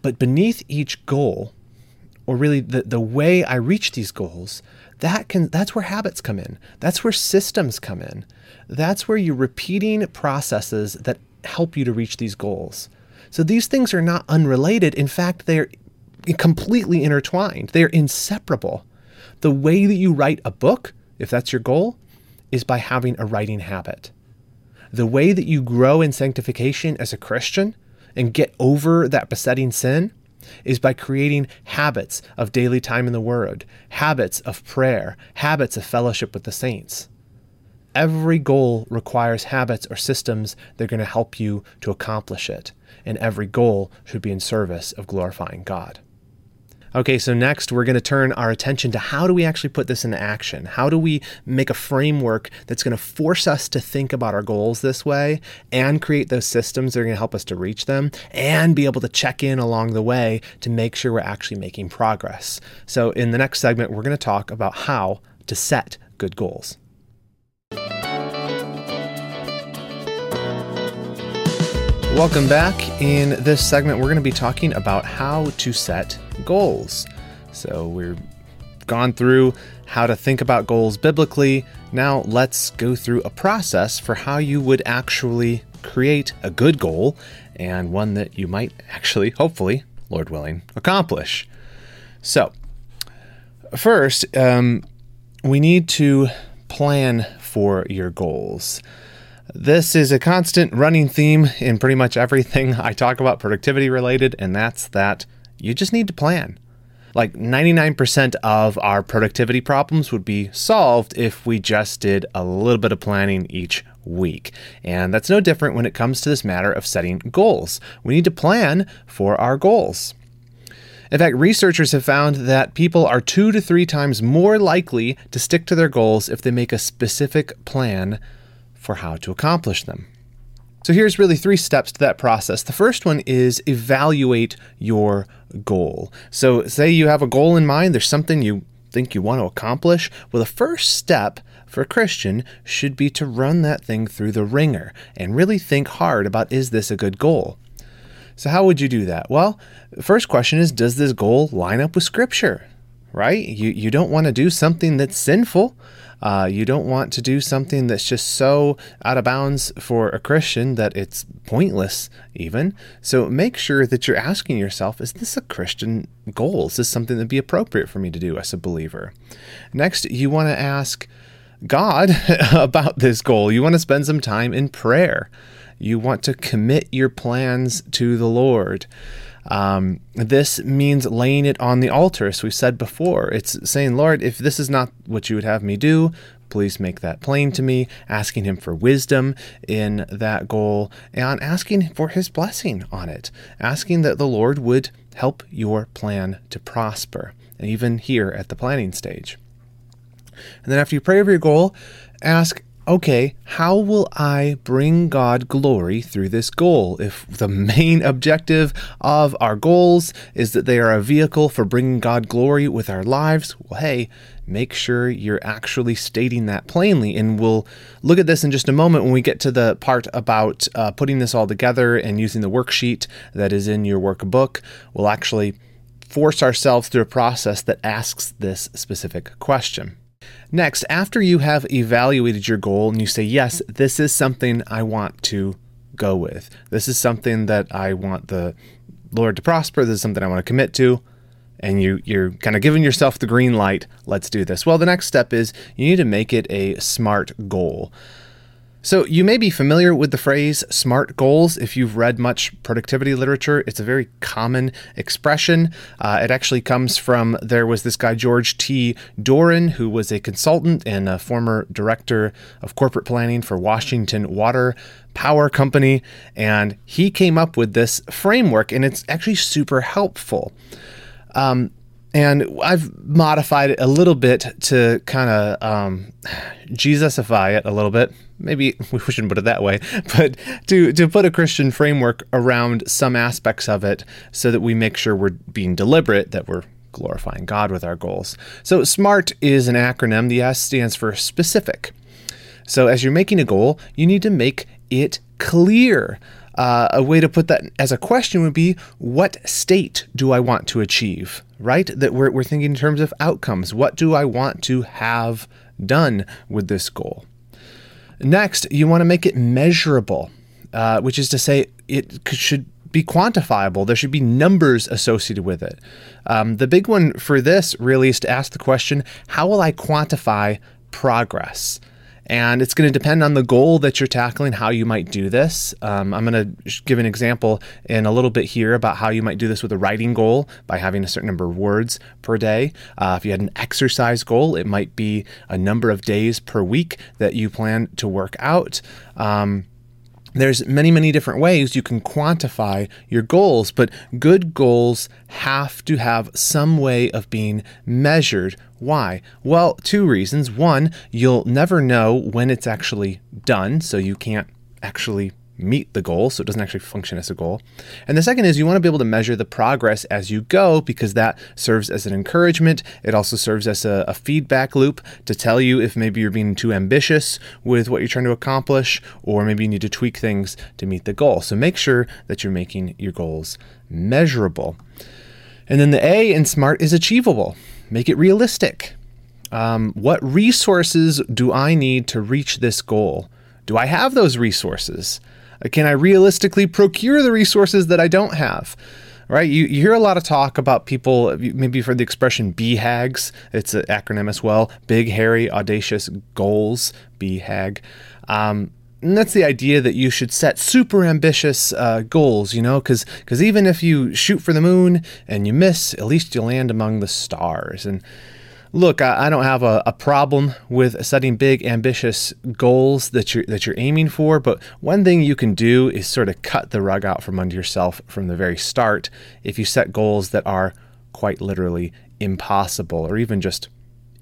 But beneath each goal, or really the, the way I reach these goals, that can that's where habits come in. That's where systems come in. That's where you're repeating processes that help you to reach these goals. So these things are not unrelated. In fact, they're completely intertwined. They're inseparable. The way that you write a book, if that's your goal, is by having a writing habit. The way that you grow in sanctification as a Christian and get over that besetting sin is by creating habits of daily time in the Word, habits of prayer, habits of fellowship with the saints. Every goal requires habits or systems that are going to help you to accomplish it. And every goal should be in service of glorifying God. Okay, so next we're going to turn our attention to how do we actually put this into action? How do we make a framework that's going to force us to think about our goals this way and create those systems that are going to help us to reach them and be able to check in along the way to make sure we're actually making progress? So in the next segment, we're going to talk about how to set good goals. Welcome back. In this segment, we're going to be talking about how to set goals. So we've gone through how to think about goals biblically. Now let's go through a process for how you would actually create a good goal and one that you might actually, hopefully, Lord willing, accomplish. So first, um, we need to plan for your goals. This is a constant running theme in pretty much everything I talk about productivity related, and that's that you just need to plan. Like ninety-nine percent of our productivity problems would be solved if we just did a little bit of planning each week. And that's no different when it comes to this matter of setting goals. We need to plan for our goals. In fact, researchers have found that people are two to three times more likely to stick to their goals if they make a specific plan for how to accomplish them. So here's really three steps to that process. The first one is evaluate your goal. So say you have a goal in mind, there's something you think you want to accomplish. Well, the first step for a Christian should be to run that thing through the ringer and really think hard about, is this a good goal? So how would you do that? Well, the first question is, does this goal line up with Scripture? Right? You you don't want to do something that's sinful. Uh, you don't want to do something that's just so out of bounds for a Christian that it's pointless even. So make sure that you're asking yourself, is this a Christian goal? Is this something that'd be appropriate for me to do as a believer? Next, you want to ask God about this goal. You want to spend some time in prayer. You want to commit your plans to the Lord. Um, this means laying it on the altar, as we've said before. It's saying, Lord, if this is not what you would have me do, please make that plain to me, asking him for wisdom in that goal, and asking for his blessing on it, asking that the Lord would help your plan to prosper, and even here at the planning stage. And then after you pray over your goal, ask, okay, how will I bring God glory through this goal? If the main objective of our goals is that they are a vehicle for bringing God glory with our lives, well, hey, make sure you're actually stating that plainly. And we'll look at this in just a moment when we get to the part about uh, putting this all together and using the worksheet that is in your workbook. We'll actually force ourselves through a process that asks this specific question. Next, after you have evaluated your goal and you say, yes, this is something I want to go with. This is something that I want the Lord to prosper. This is something I want to commit to. And you, you're kind of giving yourself the green light. Let's do this. Well, the next step is you need to make it a SMART goal. So you may be familiar with the phrase SMART goals. If you've read much productivity literature, it's a very common expression. Uh, it actually comes from, there was this guy, George T Doran, who was a consultant and a former director of corporate planning for Washington Water Power Company. And he came up with this framework, and it's actually super helpful. Um, And I've modified it a little bit to kind of um, Jesusify it a little bit. Maybe we shouldn't put it that way, but to, to put a Christian framework around some aspects of it so that we make sure we're being deliberate, that we're glorifying God with our goals. So SMART is an acronym. The S stands for specific. So as you're making a goal, you need to make it clear. Uh, a way to put that as a question would be, what state do I want to achieve, right? That we're, we're thinking in terms of outcomes. What do I want to have done with this goal? Next, you want to make it measurable, uh, which is to say it should be quantifiable. There should be numbers associated with it. Um, the big one for this really is to ask the question, how will I quantify progress? And it's going to depend on the goal that you're tackling, how you might do this. Um, I'm going to give an example in a little bit here about how you might do this with a writing goal by having a certain number of words per day. Uh, if you had an exercise goal, it might be a number of days per week that you plan to work out. Um, there's many, many different ways you can quantify your goals, but good goals have to have some way of being measured. Why? Well, two reasons. One, you'll never know when it's actually done, so you can't actually meet the goal, so it doesn't actually function as a goal. And the second is you want to be able to measure the progress as you go, because that serves as an encouragement. It also serves as a, a feedback loop to tell you if maybe you're being too ambitious with what you're trying to accomplish, or maybe you need to tweak things to meet the goal. So make sure that you're making your goals measurable. And then the A in SMART is achievable. Make it realistic. Um, what resources do I need to reach this goal? Do I have those resources? Can I realistically procure the resources that I don't have? Right? You, you hear a lot of talk about people, maybe you've heard the expression B HAGs. It's an acronym as well. Big, hairy, audacious goals, B HAG. Um, And that's the idea that you should set super ambitious uh, goals, you know, because because even if you shoot for the moon and you miss, at least you land among the stars. And look, I, I don't have a, a problem with setting big, ambitious goals that you're, that you're aiming for. But one thing you can do is sort of cut the rug out from under yourself from the very start if you set goals that are quite literally impossible or even just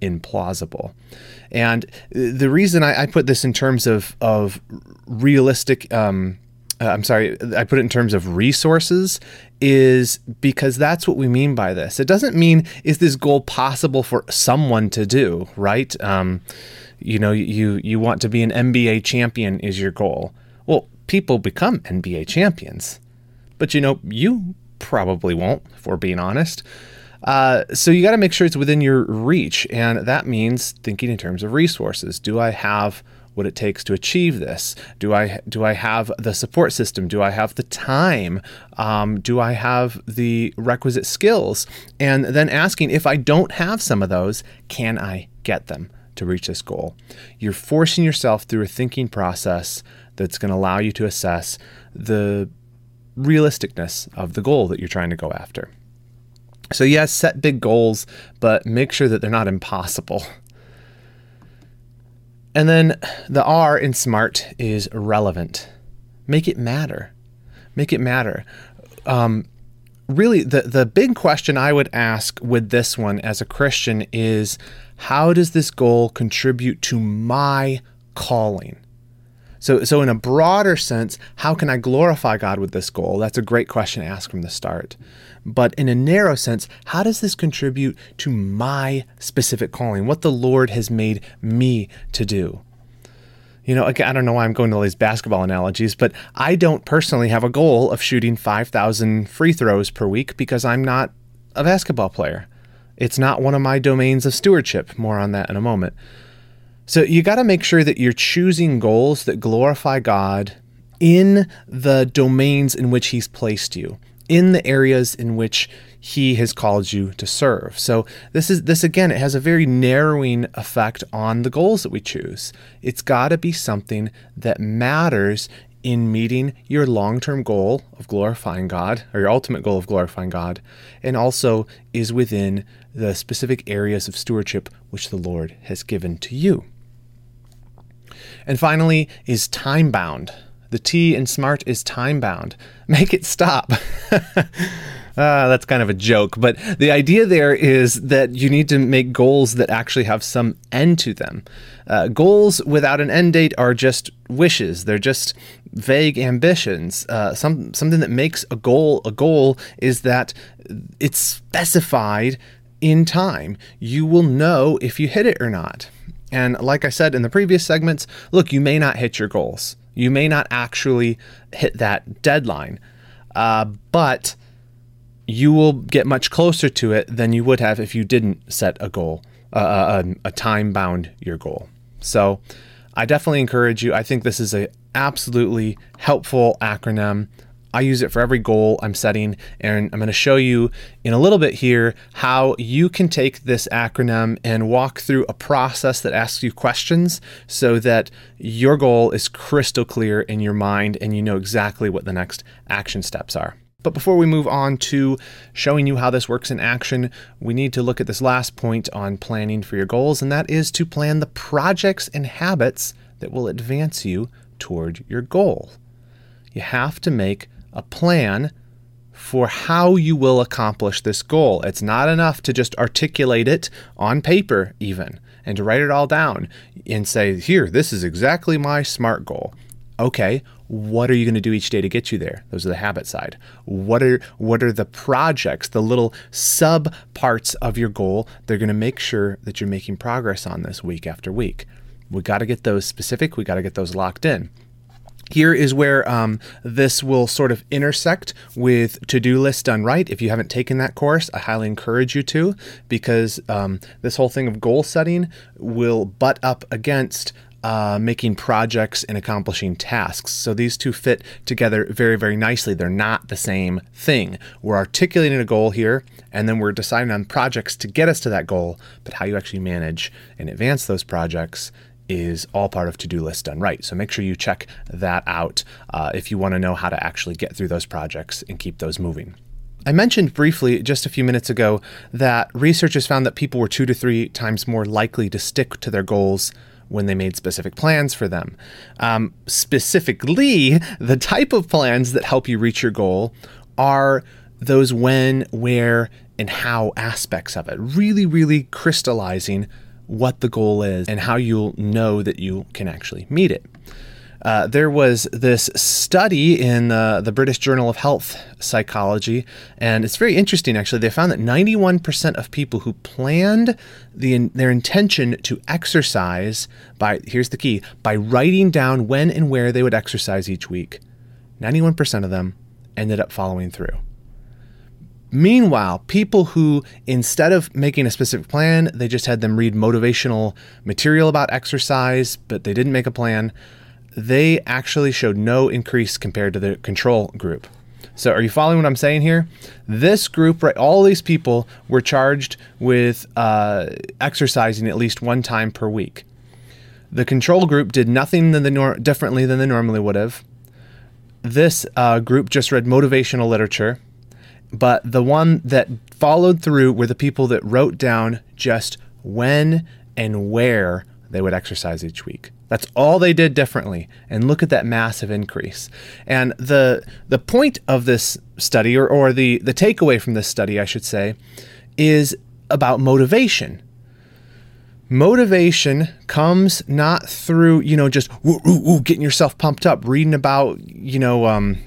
implausible. And the reason I, I put this in terms of, of realistic, um, uh, I'm sorry, I put it in terms of resources is because that's what we mean by this. It doesn't mean, is this goal possible for someone to do, right? Um, you know, you, you want to be an N B A champion is your goal. Well, people become N B A champions, but you know, you probably won't, if we're being honest. Uh, so you got to make sure it's within your reach. And that means thinking in terms of resources. Do I have what it takes to achieve this? Do I, do I have the support system? Do I have the time? Um, do I have the requisite skills? And then asking, if I don't have some of those, can I get them to reach this goal? You're forcing yourself through a thinking process that's going to allow you to assess the realisticness of the goal that you're trying to go after. So yes, set big goals, but make sure that they're not impossible. And then the R in SMART is relevant. Make it matter. Make it matter. Um, really, the, the big question I would ask with this one as a Christian is, how does this goal contribute to my calling? So, so in a broader sense, how can I glorify God with this goal? That's a great question to ask from the start. But in a narrow sense, how does this contribute to my specific calling, what the Lord has made me to do? You know, again, I don't know why I'm going to all these basketball analogies, but I don't personally have a goal of shooting five thousand free throws per week because I'm not a basketball player. It's not one of my domains of stewardship. More on that in a moment. So you got to make sure that you're choosing goals that glorify God in the domains in which he's placed you, in the areas in which he has called you to serve. So this is this again, it has a very narrowing effect on the goals that we choose. It's got to be something that matters in meeting your long-term goal of glorifying God, or your ultimate goal of glorifying God, and also is within the specific areas of stewardship which the Lord has given to you. And finally is time-bound. The T in SMART is time-bound. Make it stop. uh, that's kind of a joke, but the idea there is that you need to make goals that actually have some end to them. Uh, goals without an end date are just wishes. They're just vague ambitions. Uh, some something that makes a goal a goal is that it's specified in time. You will know if you hit it or not. And like I said in the previous segments, look, you may not hit your goals. You may not actually hit that deadline, uh, but you will get much closer to it than you would have if you didn't set a goal, uh, a, a time bound your goal. So I definitely encourage you. I think this is an absolutely helpful acronym. I use it for every goal I'm setting, and I'm going to show you in a little bit here how you can take this acronym and walk through a process that asks you questions so that your goal is crystal clear in your mind and you know exactly what the next action steps are. But before we move on to showing you how this works in action, we need to look at this last point on planning for your goals, and that is to plan the projects and habits that will advance you toward your goal. You have to make a plan for how you will accomplish this goal. It's not enough to just articulate it on paper even and to write it all down and say, here, this is exactly my SMART goal. Okay, what are you going to do each day to get you there? Those are the habit side. What are what are the projects, the little sub parts of your goal? They're going to make sure that you're making progress on this week after week. We got to get those specific. We got to get those locked in. Here is where um, this will sort of intersect with To-Do List Done Right. If you haven't taken that course, I highly encourage you to, because um, this whole thing of goal setting will butt up against uh, making projects and accomplishing tasks. So these two fit together very, very nicely. They're not the same thing. We're articulating a goal here, and then we're deciding on projects to get us to that goal, but how you actually manage and advance those projects is all part of To-Do List Done Right. So make sure you check that out uh, if you want to know how to actually get through those projects and keep those moving. I mentioned briefly just a few minutes ago that researchers found that people were two to three times more likely to stick to their goals when they made specific plans for them. Um, specifically, the type of plans that help you reach your goal are those when, where, and how aspects of it. Really, really crystallizing what the goal is and how you'll know that you can actually meet it. Uh, there was this study in the, the British Journal of Health Psychology, and it's very interesting, actually. They found that ninety-one percent of people who planned the, their intention to exercise by, here's the key, by writing down when and where they would exercise each week, ninety-one percent of them ended up following through. Meanwhile, people who, instead of making a specific plan, they just had them read motivational material about exercise, but they didn't make a plan, they actually showed no increase compared to the control group. So are you following what I'm saying here? This group, right, all these people were charged with uh, exercising at least one time per week. The control group did nothing than the nor- differently than they normally would have. This uh, group just read motivational literature, but the one that followed through were the people that wrote down just when and where they would exercise each week. That's all they did differently. And look at that massive increase. And the the point of this study, or, or the, the takeaway from this study, I should say, is about motivation. Motivation comes not through, you know, just woo, woo, woo, getting yourself pumped up, reading about, you know, um,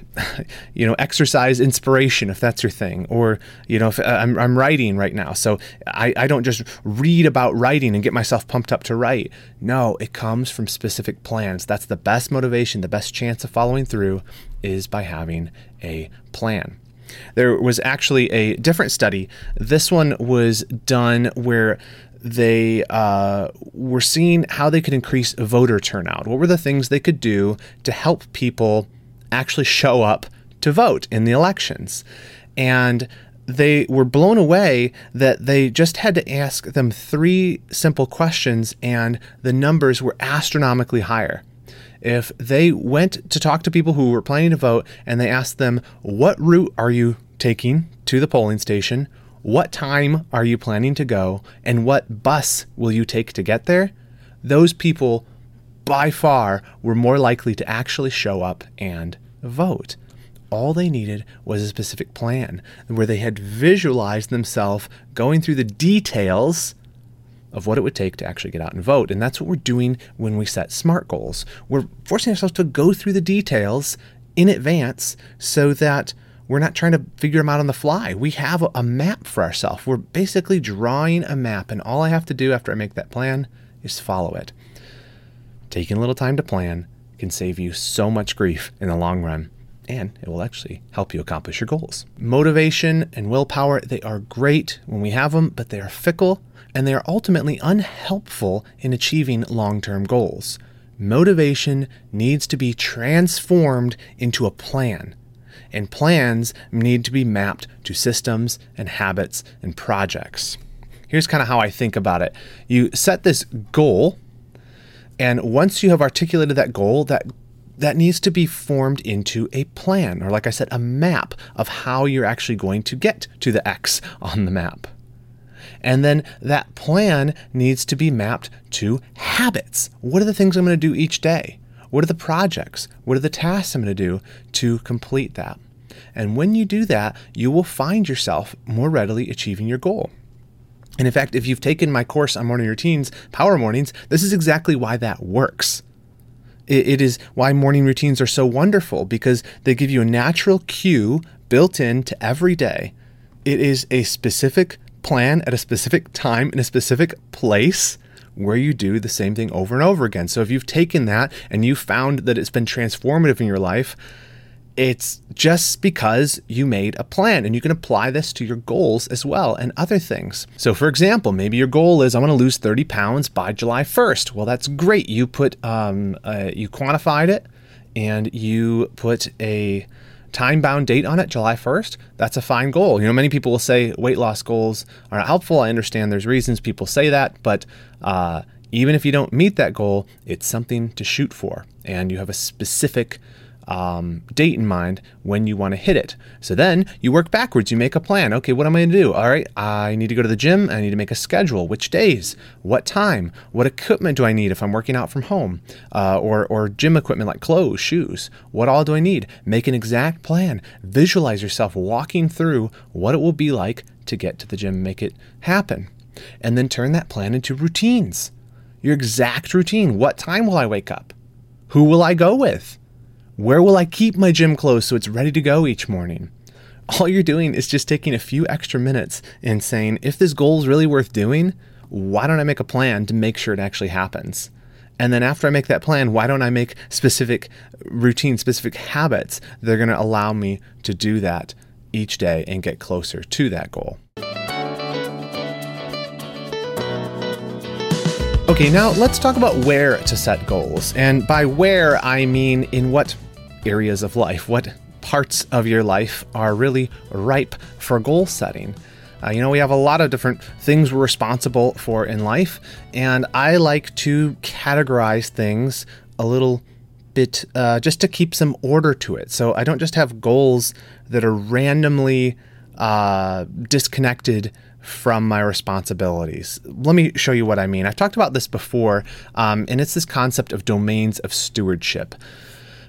you know, exercise inspiration, if that's your thing, or, you know, if uh, I'm, I'm writing right now. So I, I don't just read about writing and get myself pumped up to write. No, it comes from specific plans. That's the best motivation. The best chance of following through is by having a plan. There was actually a different study. This one was done where they uh, were seeing how they could increase voter turnout. What were the things they could do to help people actually show up to vote in the elections? And they were blown away that they just had to ask them three simple questions, and the numbers were astronomically higher. If they went to talk to people who were planning to vote and they asked them, what route are you taking to the polling station? What time are you planning to go, and what bus will you take to get there? Those people by far were more likely to actually show up and vote. All they needed was a specific plan where they had visualized themselves going through the details of what it would take to actually get out and vote. And that's what we're doing when we set SMART goals. We're forcing ourselves to go through the details in advance so that we're not trying to figure them out on the fly. We have a map for ourselves. We're basically drawing a map, and all I have to do after I make that plan is follow it. Taking a little time to plan can save you so much grief in the long run, and it will actually help you accomplish your goals. Motivation and willpower, they are great when we have them, but they are fickle, and they are ultimately unhelpful in achieving long-term goals. Motivation needs to be transformed into a plan. And plans need to be mapped to systems and habits and projects. Here's kind of how I think about it. You set this goal, and once you have articulated that goal, that that needs to be formed into a plan, or like I said, a map of how you're actually going to get to the X on the map. And then that plan needs to be mapped to habits. What are the things I'm going to do each day? What are the projects? What are the tasks I'm going to do to complete that? And when you do that, you will find yourself more readily achieving your goal. And in fact, if you've taken my course on morning routines, Power Mornings, this is exactly why that works. It, it is why morning routines are so wonderful, because they give you a natural cue built into every day. It is a specific plan at a specific time in a specific place where you do the same thing over and over again. So if you've taken that and you found that it's been transformative in your life, it's just because you made a plan, and you can apply this to your goals as well and other things. So for example, maybe your goal is I want to lose thirty pounds by July first. Well, that's great. You put, um, uh, you quantified it, and you put a time-bound date on it, July first, that's a fine goal. You know, many people will say weight loss goals are not helpful. I understand there's reasons people say that, but uh, Even if you don't meet that goal, it's something to shoot for, and you have a specific um, date in mind when you want to hit it. So then you work backwards, you make a plan. Okay, what am I going to do? All right, I need to go to the gym. I need to make a schedule. Which days? What time? What equipment do I need if I'm working out from home? Uh, or, or gym equipment like clothes, shoes. What all do I need? Make an exact plan. Visualize yourself walking through what it will be like to get to the gym and make it happen. And then turn that plan into routines. Your exact routine. What time will I wake up? Who will I go with? Where will I keep my gym clothes so it's ready to go each morning? All you're doing is just taking a few extra minutes and saying, if this goal is really worth doing, why don't I make a plan to make sure it actually happens? And then after I make that plan, why don't I make specific routines, specific habits that are going to allow me to do that each day and get closer to that goal? Okay, now let's talk about where to set goals. And by where, I mean in what areas of life, what parts of your life are really ripe for goal setting. Uh, you know, we have a lot of different things we're responsible for in life, and I like to categorize things a little bit uh, just to keep some order to it. So I don't just have goals that are randomly uh, disconnected from my responsibilities. Let me show you what I mean. I've talked about this before, um, and it's this concept of domains of stewardship.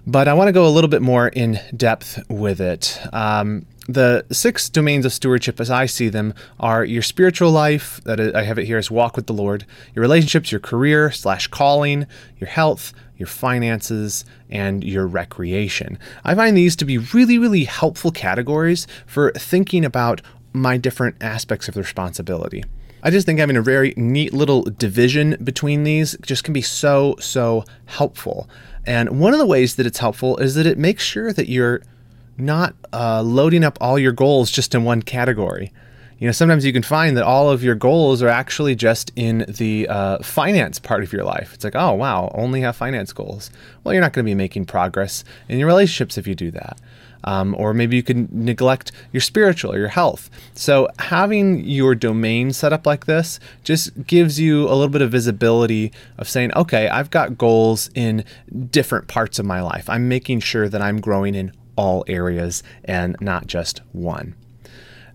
But I want to go a little bit more in depth with it. Um, the six domains of stewardship, as I see them, are your spiritual life, that I have it here as walk with the Lord, your relationships, your career slash calling, your health, your finances, and your recreation. I find these to be really, really helpful categories for thinking about my different aspects of the responsibility. I just think having a very neat little division between these just can be so, so helpful. And one of the ways that it's helpful is that it makes sure that you're not uh, loading up all your goals just in one category. You know, sometimes you can find that all of your goals are actually just in the uh, finance part of your life. It's like, oh, wow, only have finance goals. Well, you're not going to be making progress in your relationships if you do that. Um, or maybe you can neglect your spiritual or your health. So having your domain set up like this just gives you a little bit of visibility of saying, okay, I've got goals in different parts of my life. I'm making sure that I'm growing in all areas and not just one.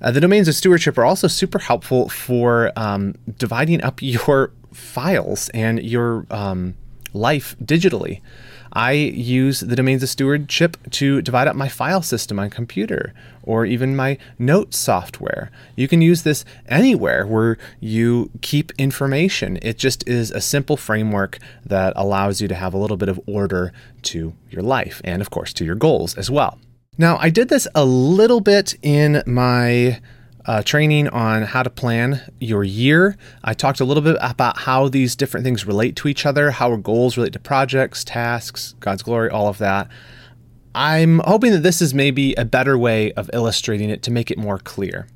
Uh, the domains of stewardship are also super helpful for um, dividing up your files and your um, life digitally. I use the domains of stewardship to divide up my file system on computer or even my note software. You can use this anywhere where you keep information. It just is a simple framework that allows you to have a little bit of order to your life and, of course, to your goals as well. Now, I did this a little bit in my uh, training on how to plan your year. I talked a little bit about how these different things relate to each other, how our goals relate to projects, tasks, God's glory, all of that. I'm hoping that this is maybe a better way of illustrating it to make it more clear.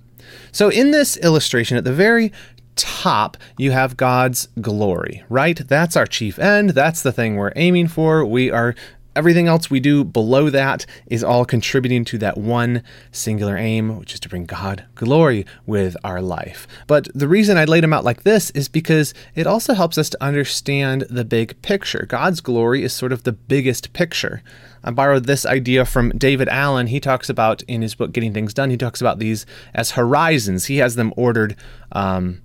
So in this illustration, at the very top, you have God's glory, right? That's our chief end. That's the thing we're aiming for. We are Everything else we do below that is all contributing to that one singular aim, which is to bring God glory with our life. But the reason I laid them out like this is because it also helps us to understand the big picture. God's glory is sort of the biggest picture. I borrowed this idea from David Allen. He talks about, in his book, Getting Things Done, he talks about these as horizons. He has them ordered um,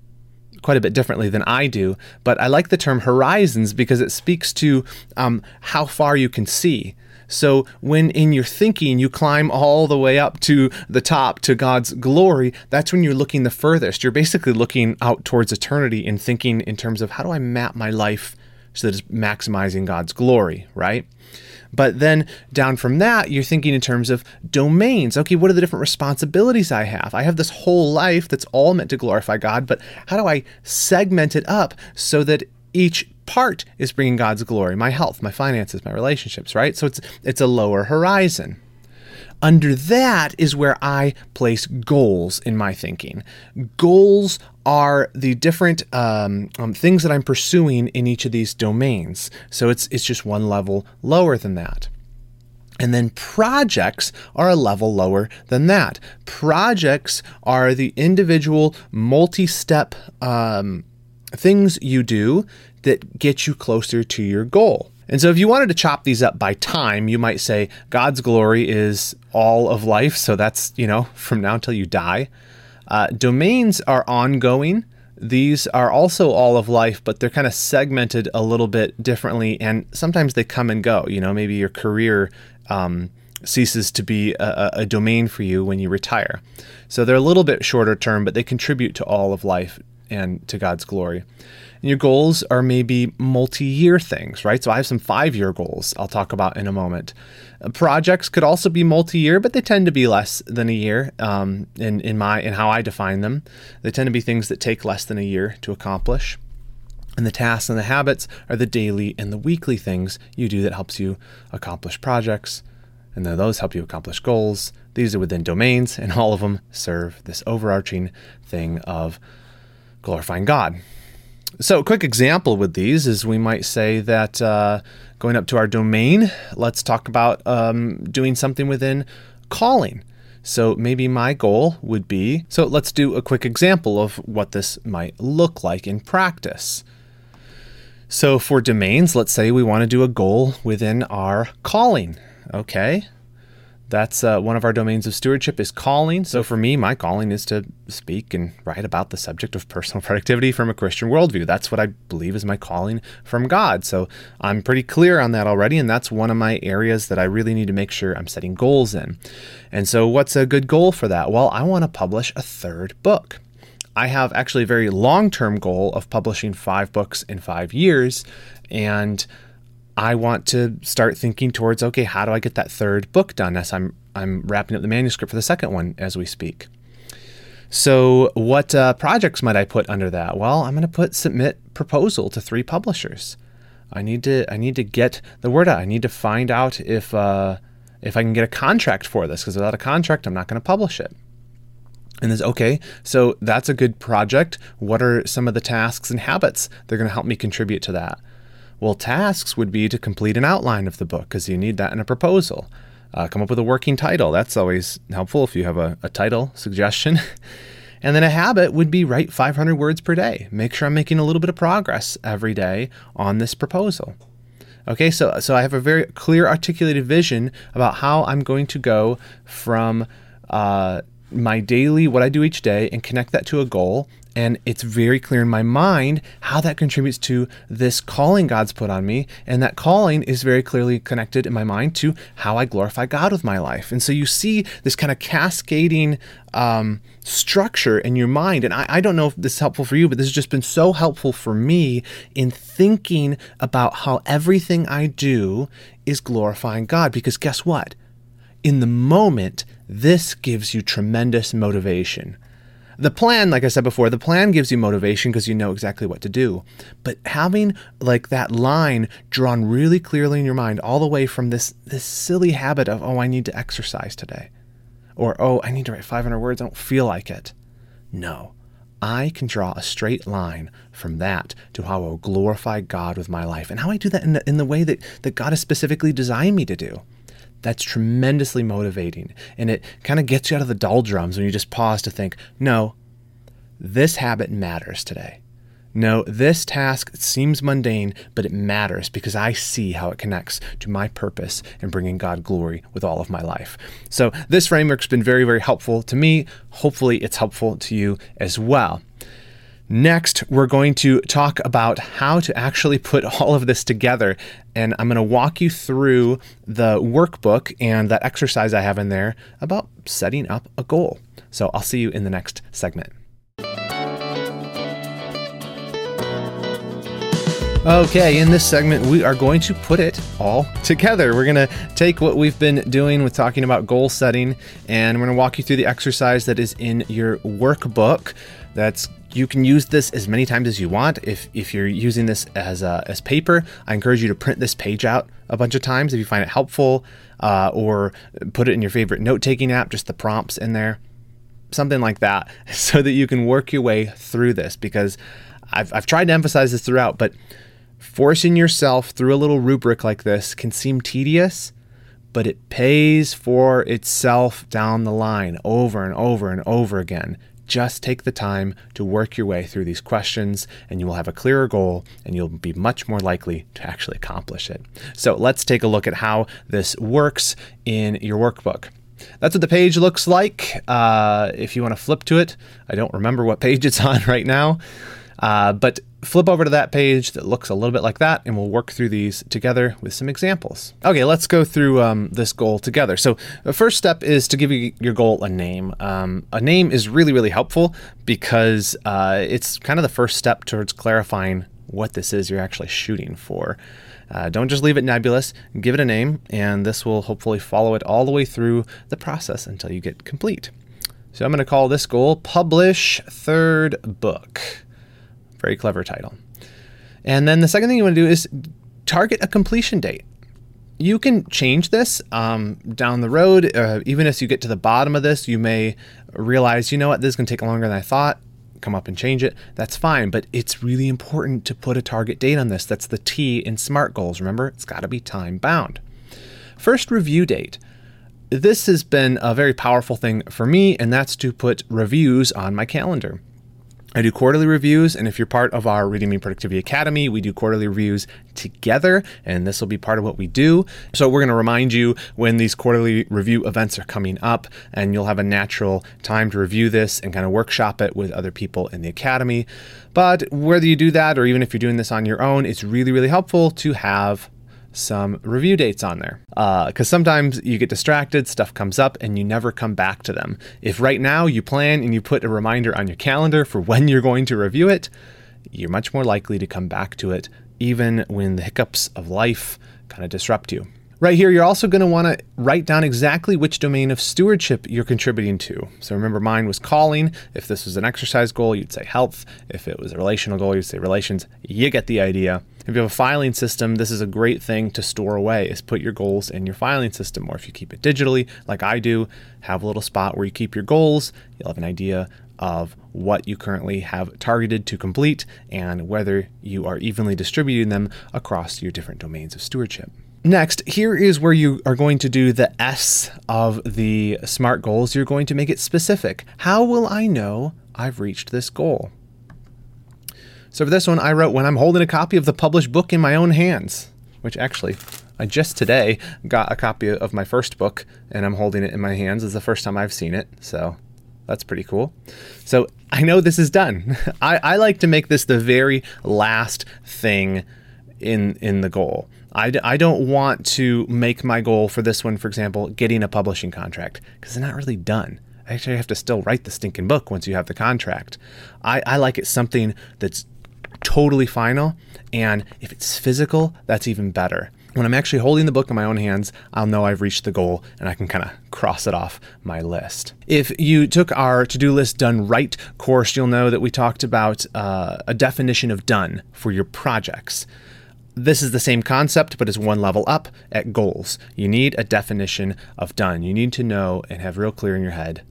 quite a bit differently than I do, but I like the term horizons because it speaks to um, how far you can see. So when in your thinking you climb all the way up to the top to God's glory, that's when you're looking the furthest. You're basically looking out towards eternity and thinking in terms of how do I map my life so that it's maximizing God's glory, right? But then down from that, you're thinking in terms of domains. Okay, what are the different responsibilities I have? I have this whole life that's all meant to glorify God, but how do I segment it up so that each part is bringing God's glory? My health, my finances, my relationships, right? So it's it's a lower horizon. Under that is where I place goals in my thinking. Goals are the different um, um, things that I'm pursuing in each of these domains. So it's it's just one level lower than that. And then projects are a level lower than that. Projects are the individual multi-step um, things you do that get you closer to your goal. And so if you wanted to chop these up by time, you might say God's glory is all of life. So that's, you know, from now until you die. Uh, domains are ongoing. These are also all of life, but they're kind of segmented a little bit differently. And sometimes they come and go. You know, maybe your career um, ceases to be a, a domain for you when you retire. So they're a little bit shorter term, but they contribute to all of life and to God's glory. And your goals are maybe multi-year things, right? So I have some five-year goals I'll talk about in a moment. Projects could also be multi-year, but they tend to be less than a year um, in, in my in how I define them. They tend to be things that take less than a year to accomplish. And the tasks and the habits are the daily and the weekly things you do that helps you accomplish projects. And then those help you accomplish goals. These are within domains, and all of them serve this overarching thing of glorifying God. So a quick example with these is we might say that uh, going up to our domain, let's talk about um, doing something within calling. So maybe my goal would be, so let's do a quick example of what this might look like in practice. So for domains, let's say we want to do a goal within our calling. Okay, that's uh, one of our domains of stewardship is calling. So for me, my calling is to speak and write about the subject of personal productivity from a Christian worldview. That's what I believe is my calling from God. So I'm pretty clear on that already. And that's one of my areas that I really need to make sure I'm setting goals in. And so what's a good goal for that? Well, I want to publish a third book. I have actually a very long-term goal of publishing five books in five years. And I want to start thinking towards, okay, how do I get that third book done as I'm I'm wrapping up the manuscript for the second one as we speak. So what uh, projects might I put under that? Well, I'm going to put submit proposal to three publishers. I need to I need to get the word out. I need to find out if uh, if I can get a contract for this, because without a contract, I'm not going to publish it. And there's, okay, so that's a good project. What are some of the tasks and habits that are going to help me contribute to that? Well, tasks would be to complete an outline of the book because you need that in a proposal. Uh, come up with a working title. That's always helpful if you have a, a title suggestion. And then a habit would be write five hundred words per day. Make sure I'm making a little bit of progress every day on this proposal. Okay, so, so I have a very clear articulated vision about how I'm going to go from uh, my daily, what I do each day, and connect that to a goal. And it's very clear in my mind how that contributes to this calling God's put on me. And that calling is very clearly connected in my mind to how I glorify God with my life. And so you see this kind of cascading um, structure in your mind. And I, I don't know if this is helpful for you, but this has just been so helpful for me in thinking about how everything I do is glorifying God. Because guess what? In the moment, this gives you tremendous motivation. The plan, like I said before, the plan gives you motivation because you know exactly what to do. But having like that line drawn really clearly in your mind all the way from this this silly habit of, oh, I need to exercise today. Or, oh, I need to write five hundred words. I don't feel like it. No, I can draw a straight line from that to how I will glorify God with my life and how I do that in the, in the way that, that God has specifically designed me to do. That's tremendously motivating. And it kind of gets you out of the doldrums when you just pause to think, no, this habit matters today. No, this task seems mundane, but it matters because I see how it connects to my purpose and bringing God glory with all of my life. So this framework's been very, very helpful to me. Hopefully it's helpful to you as well. Next, we're going to talk about how to actually put all of this together. And I'm going to walk you through the workbook and that exercise I have in there about setting up a goal. So I'll see you in the next segment. Okay, in this segment, we are going to put it all together. We're going to take what we've been doing with talking about goal setting, and we're going to walk you through the exercise that is in your workbook. That's You can use this as many times as you want. If if you're using this as uh, as paper, I encourage you to print this page out a bunch of times if you find it helpful, uh, or put it in your favorite note-taking app, just the prompts in there, something like that, so that you can work your way through this. Because I've I've tried to emphasize this throughout, but forcing yourself through a little rubric like this can seem tedious, but it pays for itself down the line over and over and over again. Just take the time to work your way through these questions, and you will have a clearer goal, and you'll be much more likely to actually accomplish it. So let's take a look at how this works in your workbook. That's what the page looks like. Uh, if you want to flip to it, I don't remember what page it's on right now, uh, but flip over to that page that looks a little bit like that, and we'll work through these together with some examples. Okay, let's go through um, this goal together. So the first step is to give you, your goal a name. Um, a name is really, really helpful because uh, it's kind of the first step towards clarifying what this is you're actually shooting for. Uh, don't just leave it nebulous, give it a name, and this will hopefully follow it all the way through the process until you get complete. So I'm going to call this goal Publish Third Book. Very clever title. And then the second thing you want to do is target a completion date. You can change this um, down the road. Uh, even as you get to the bottom of this, you may realize, you know what, this is going to take longer than I thought. Come up and change it. That's fine. But it's really important to put a target date on this. That's the T in SMART goals. Remember, it's got to be time bound. First review date. This has been a very powerful thing for me, and that's to put reviews on my calendar. I do quarterly reviews, and if you're part of our Redeeming Productivity Academy, we do quarterly reviews together, and this will be part of what we do. So we're going to remind you when these quarterly review events are coming up, and you'll have a natural time to review this and kind of workshop it with other people in the academy. But whether you do that or even if you're doing this on your own, it's really, really helpful to have some review dates on there because uh, sometimes you get distracted, stuff comes up, and you never come back to them. If right now you plan and you put a reminder on your calendar for when you're going to review it, you're much more likely to come back to it even when the hiccups of life kind of disrupt you. Right here, you're also going to want to write down exactly which domain of stewardship you're contributing to. So remember, mine was calling. If this was an exercise goal, you'd say health. If it was a relational goal, you'd say relations. You get the idea. If you have a filing system, this is a great thing to store away, is put your goals in your filing system. Or if you keep it digitally, like I do, have a little spot where you keep your goals. You'll have an idea of what you currently have targeted to complete and whether you are evenly distributing them across your different domains of stewardship. Next, here is where you are going to do the S of the SMART goals. You're going to make it specific. How will I know I've reached this goal? So for this one, I wrote when I'm holding a copy of the published book in my own hands, which actually I just today got a copy of my first book and I'm holding it in my hands. It's the first time I've seen it. So that's pretty cool. So I know this is done. I, I like to make this the very last thing in in the goal. I, d- I don't want to make my goal for this one, for example, getting a publishing contract, because they're not really done. I actually have to still write the stinking book once you have the contract. I, I like it something that's totally final, and if it's physical, that's even better. When I'm actually holding the book in my own hands, I'll know I've reached the goal and I can kind of cross it off my list. If you took our to-do list done right course, you'll know that we talked about uh, a definition of done for your projects. This is the same concept, but it's one level up at goals. You need a definition of done. You need to know and have real clear in your head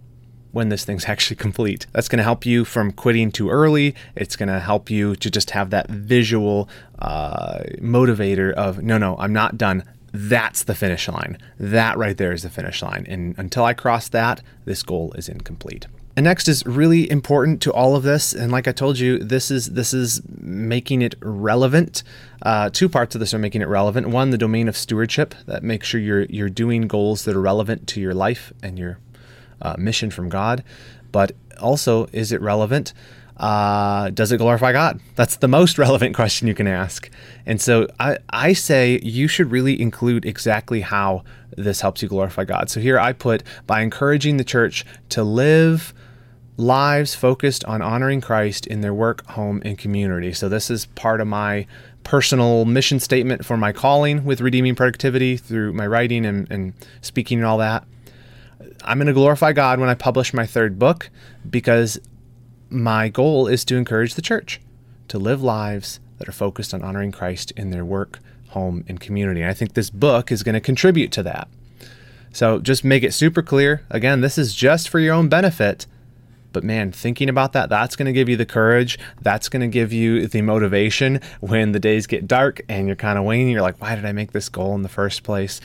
when this thing's actually complete. That's going to help you from quitting too early. It's going to help you to just have that visual uh, motivator of, no, no, I'm not done. That's the finish line. That right there is the finish line. And until I cross that, this goal is incomplete. And next is really important to all of this. And like I told you, this is this is making it relevant. Uh, two parts of this are making it relevant. One, the domain of stewardship, that makes sure you're you're doing goals that are relevant to your life and your Uh, mission from God, but also, is it relevant? Uh, does it glorify God? That's the most relevant question you can ask. And so I, I say you should really include exactly how this helps you glorify God. So here I put, by encouraging the church to live lives focused on honoring Christ in their work, home, and community. So this is part of my personal mission statement for my calling with Redeeming Productivity through my writing and, and speaking and all that. I'm going to glorify God when I publish my third book because my goal is to encourage the church to live lives that are focused on honoring Christ in their work, home, and community. And I think this book is going to contribute to that. So just make it super clear. Again, this is just for your own benefit. But man, thinking about that, that's going to give you the courage. That's going to give you the motivation when the days get dark and you're kind of waning. You're like, why did I make this goal in the first place?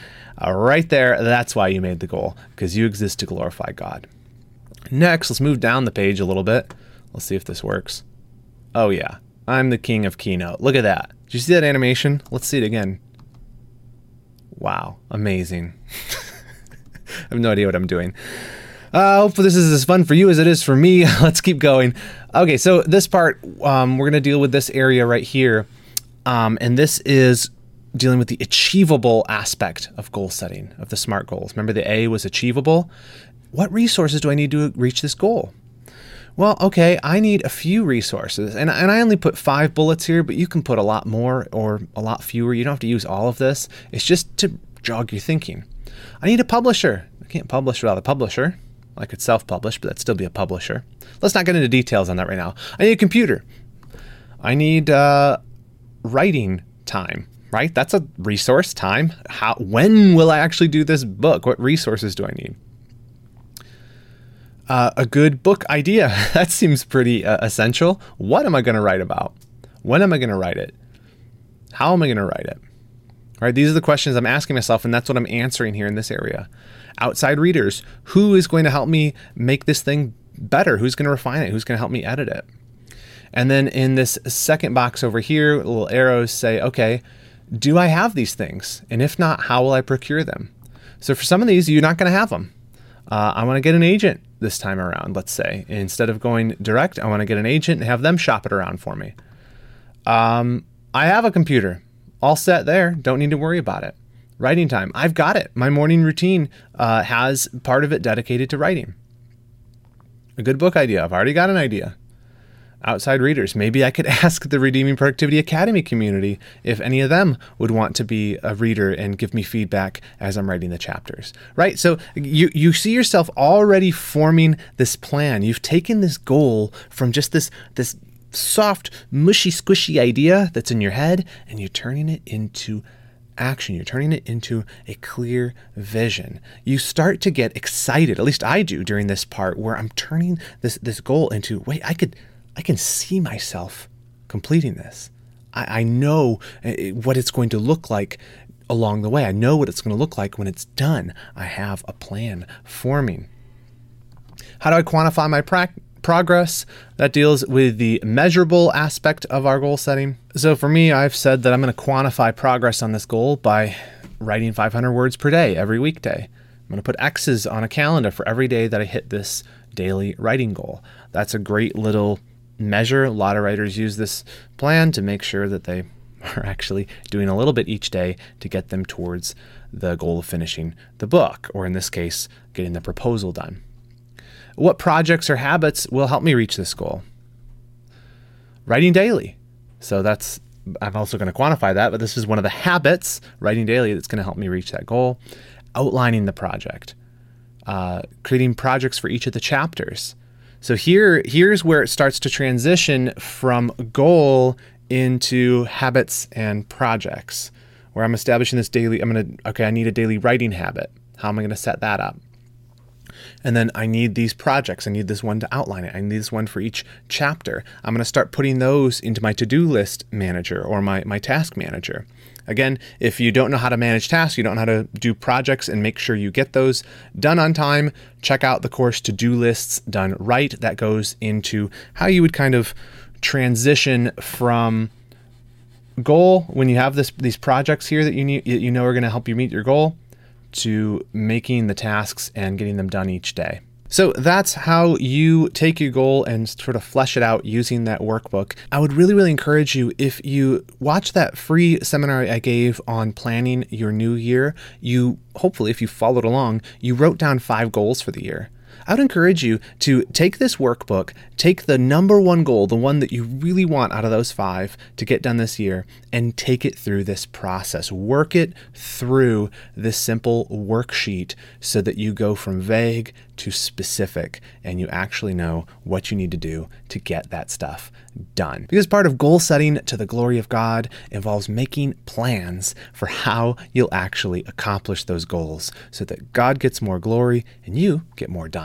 Uh, right there, that's why you made the goal, because you exist to glorify God. Next, let's move down the page a little bit. Let's see if this works. Oh yeah, I'm the king of Keynote. Look at that. Did you see that animation? Let's see it again. Wow, amazing. I have no idea what I'm doing. Uh, hopefully this is as fun for you as it is for me. Let's keep going. Okay, so this part, um, we're gonna deal with this area right here. Um, and this is dealing with the achievable aspect of goal setting, of the SMART goals. Remember the A was achievable. What resources do I need to reach this goal? Well, okay, I need a few resources. And, and I only put five bullets here, but you can put a lot more or a lot fewer. You don't have to use all of this. It's just to jog your thinking. I need a publisher. I can't publish without a publisher. I could self-publish, but that'd still be a publisher. Let's not get into details on that right now. I need a computer. I need uh, writing time, right? That's a resource, time. How? When will I actually do this book? What resources do I need? Uh, a good book idea. That seems pretty uh, essential. What am I going to write about? When am I going to write it? How am I going to write it? All right, these are the questions I'm asking myself, and that's what I'm answering here in this area. Outside readers, who is going to help me make this thing better? Who's going to refine it? Who's going to help me edit it? And then in this second box over here, little arrows say, okay, do I have these things? And if not, how will I procure them? So for some of these, you're not going to have them. Uh, I want to get an agent this time around, let's say. Instead of going direct, I want to get an agent and have them shop it around for me. Um, I have a computer. All set there. Don't need to worry about it. Writing time. I've got it. My morning routine uh, has part of it dedicated to writing. A good book idea. I've already got an idea. Outside readers. Maybe I could ask the Redeeming Productivity Academy community if any of them would want to be a reader and give me feedback as I'm writing the chapters, right? So you, you see yourself already forming this plan. You've taken this goal from just this, this soft, mushy, squishy idea that's in your head, and you're turning it into action. You're turning it into a clear vision. You start to get excited, at least I do during this part, where I'm turning this this goal into, wait, I could, I can see myself completing this. I, I know what it's going to look like along the way. I know what it's going to look like when it's done. I have a plan forming. How do I quantify my practice? Progress that deals with the measurable aspect of our goal setting. So for me, I've said that I'm going to quantify progress on this goal by writing five hundred words per day every weekday. I'm going to put X's on a calendar for every day that I hit this daily writing goal. That's a great little measure. A lot of writers use this plan to make sure that they are actually doing a little bit each day to get them towards the goal of finishing the book, or in this case, getting the proposal done. What projects or habits will help me reach this goal? Writing daily. So that's, I'm also going to quantify that, but this is one of the habits, writing daily, that's going to help me reach that goal. Outlining the project, uh, creating projects for each of the chapters. So here, here's where it starts to transition from goal into habits and projects, where I'm establishing this daily, I'm going to, okay, I need a daily writing habit. How am I going to set that up? And then I need these projects. I need this one to outline it. I need this one for each chapter. I'm going to start putting those into my to-do list manager or my, my task manager. Again, if you don't know how to manage tasks, you don't know how to do projects and make sure you get those done on time, check out the course To-Do Lists Done Right. That goes into how you would kind of transition from goal when you have this these projects here that you need, you know are going to help you meet your goal, to making the tasks and getting them done each day. So that's how you take your goal and sort of flesh it out using that workbook. I would really, really encourage you, if you watch that free seminar I gave on planning your new year, you hopefully, if you followed along, you wrote down five goals for the year. I would encourage you to take this workbook, take the number one goal, the one that you really want out of those five to get done this year, and take it through this process. Work it through this simple worksheet so that you go from vague to specific and you actually know what you need to do to get that stuff done. Because part of goal setting to the glory of God involves making plans for how you'll actually accomplish those goals so that God gets more glory and you get more done.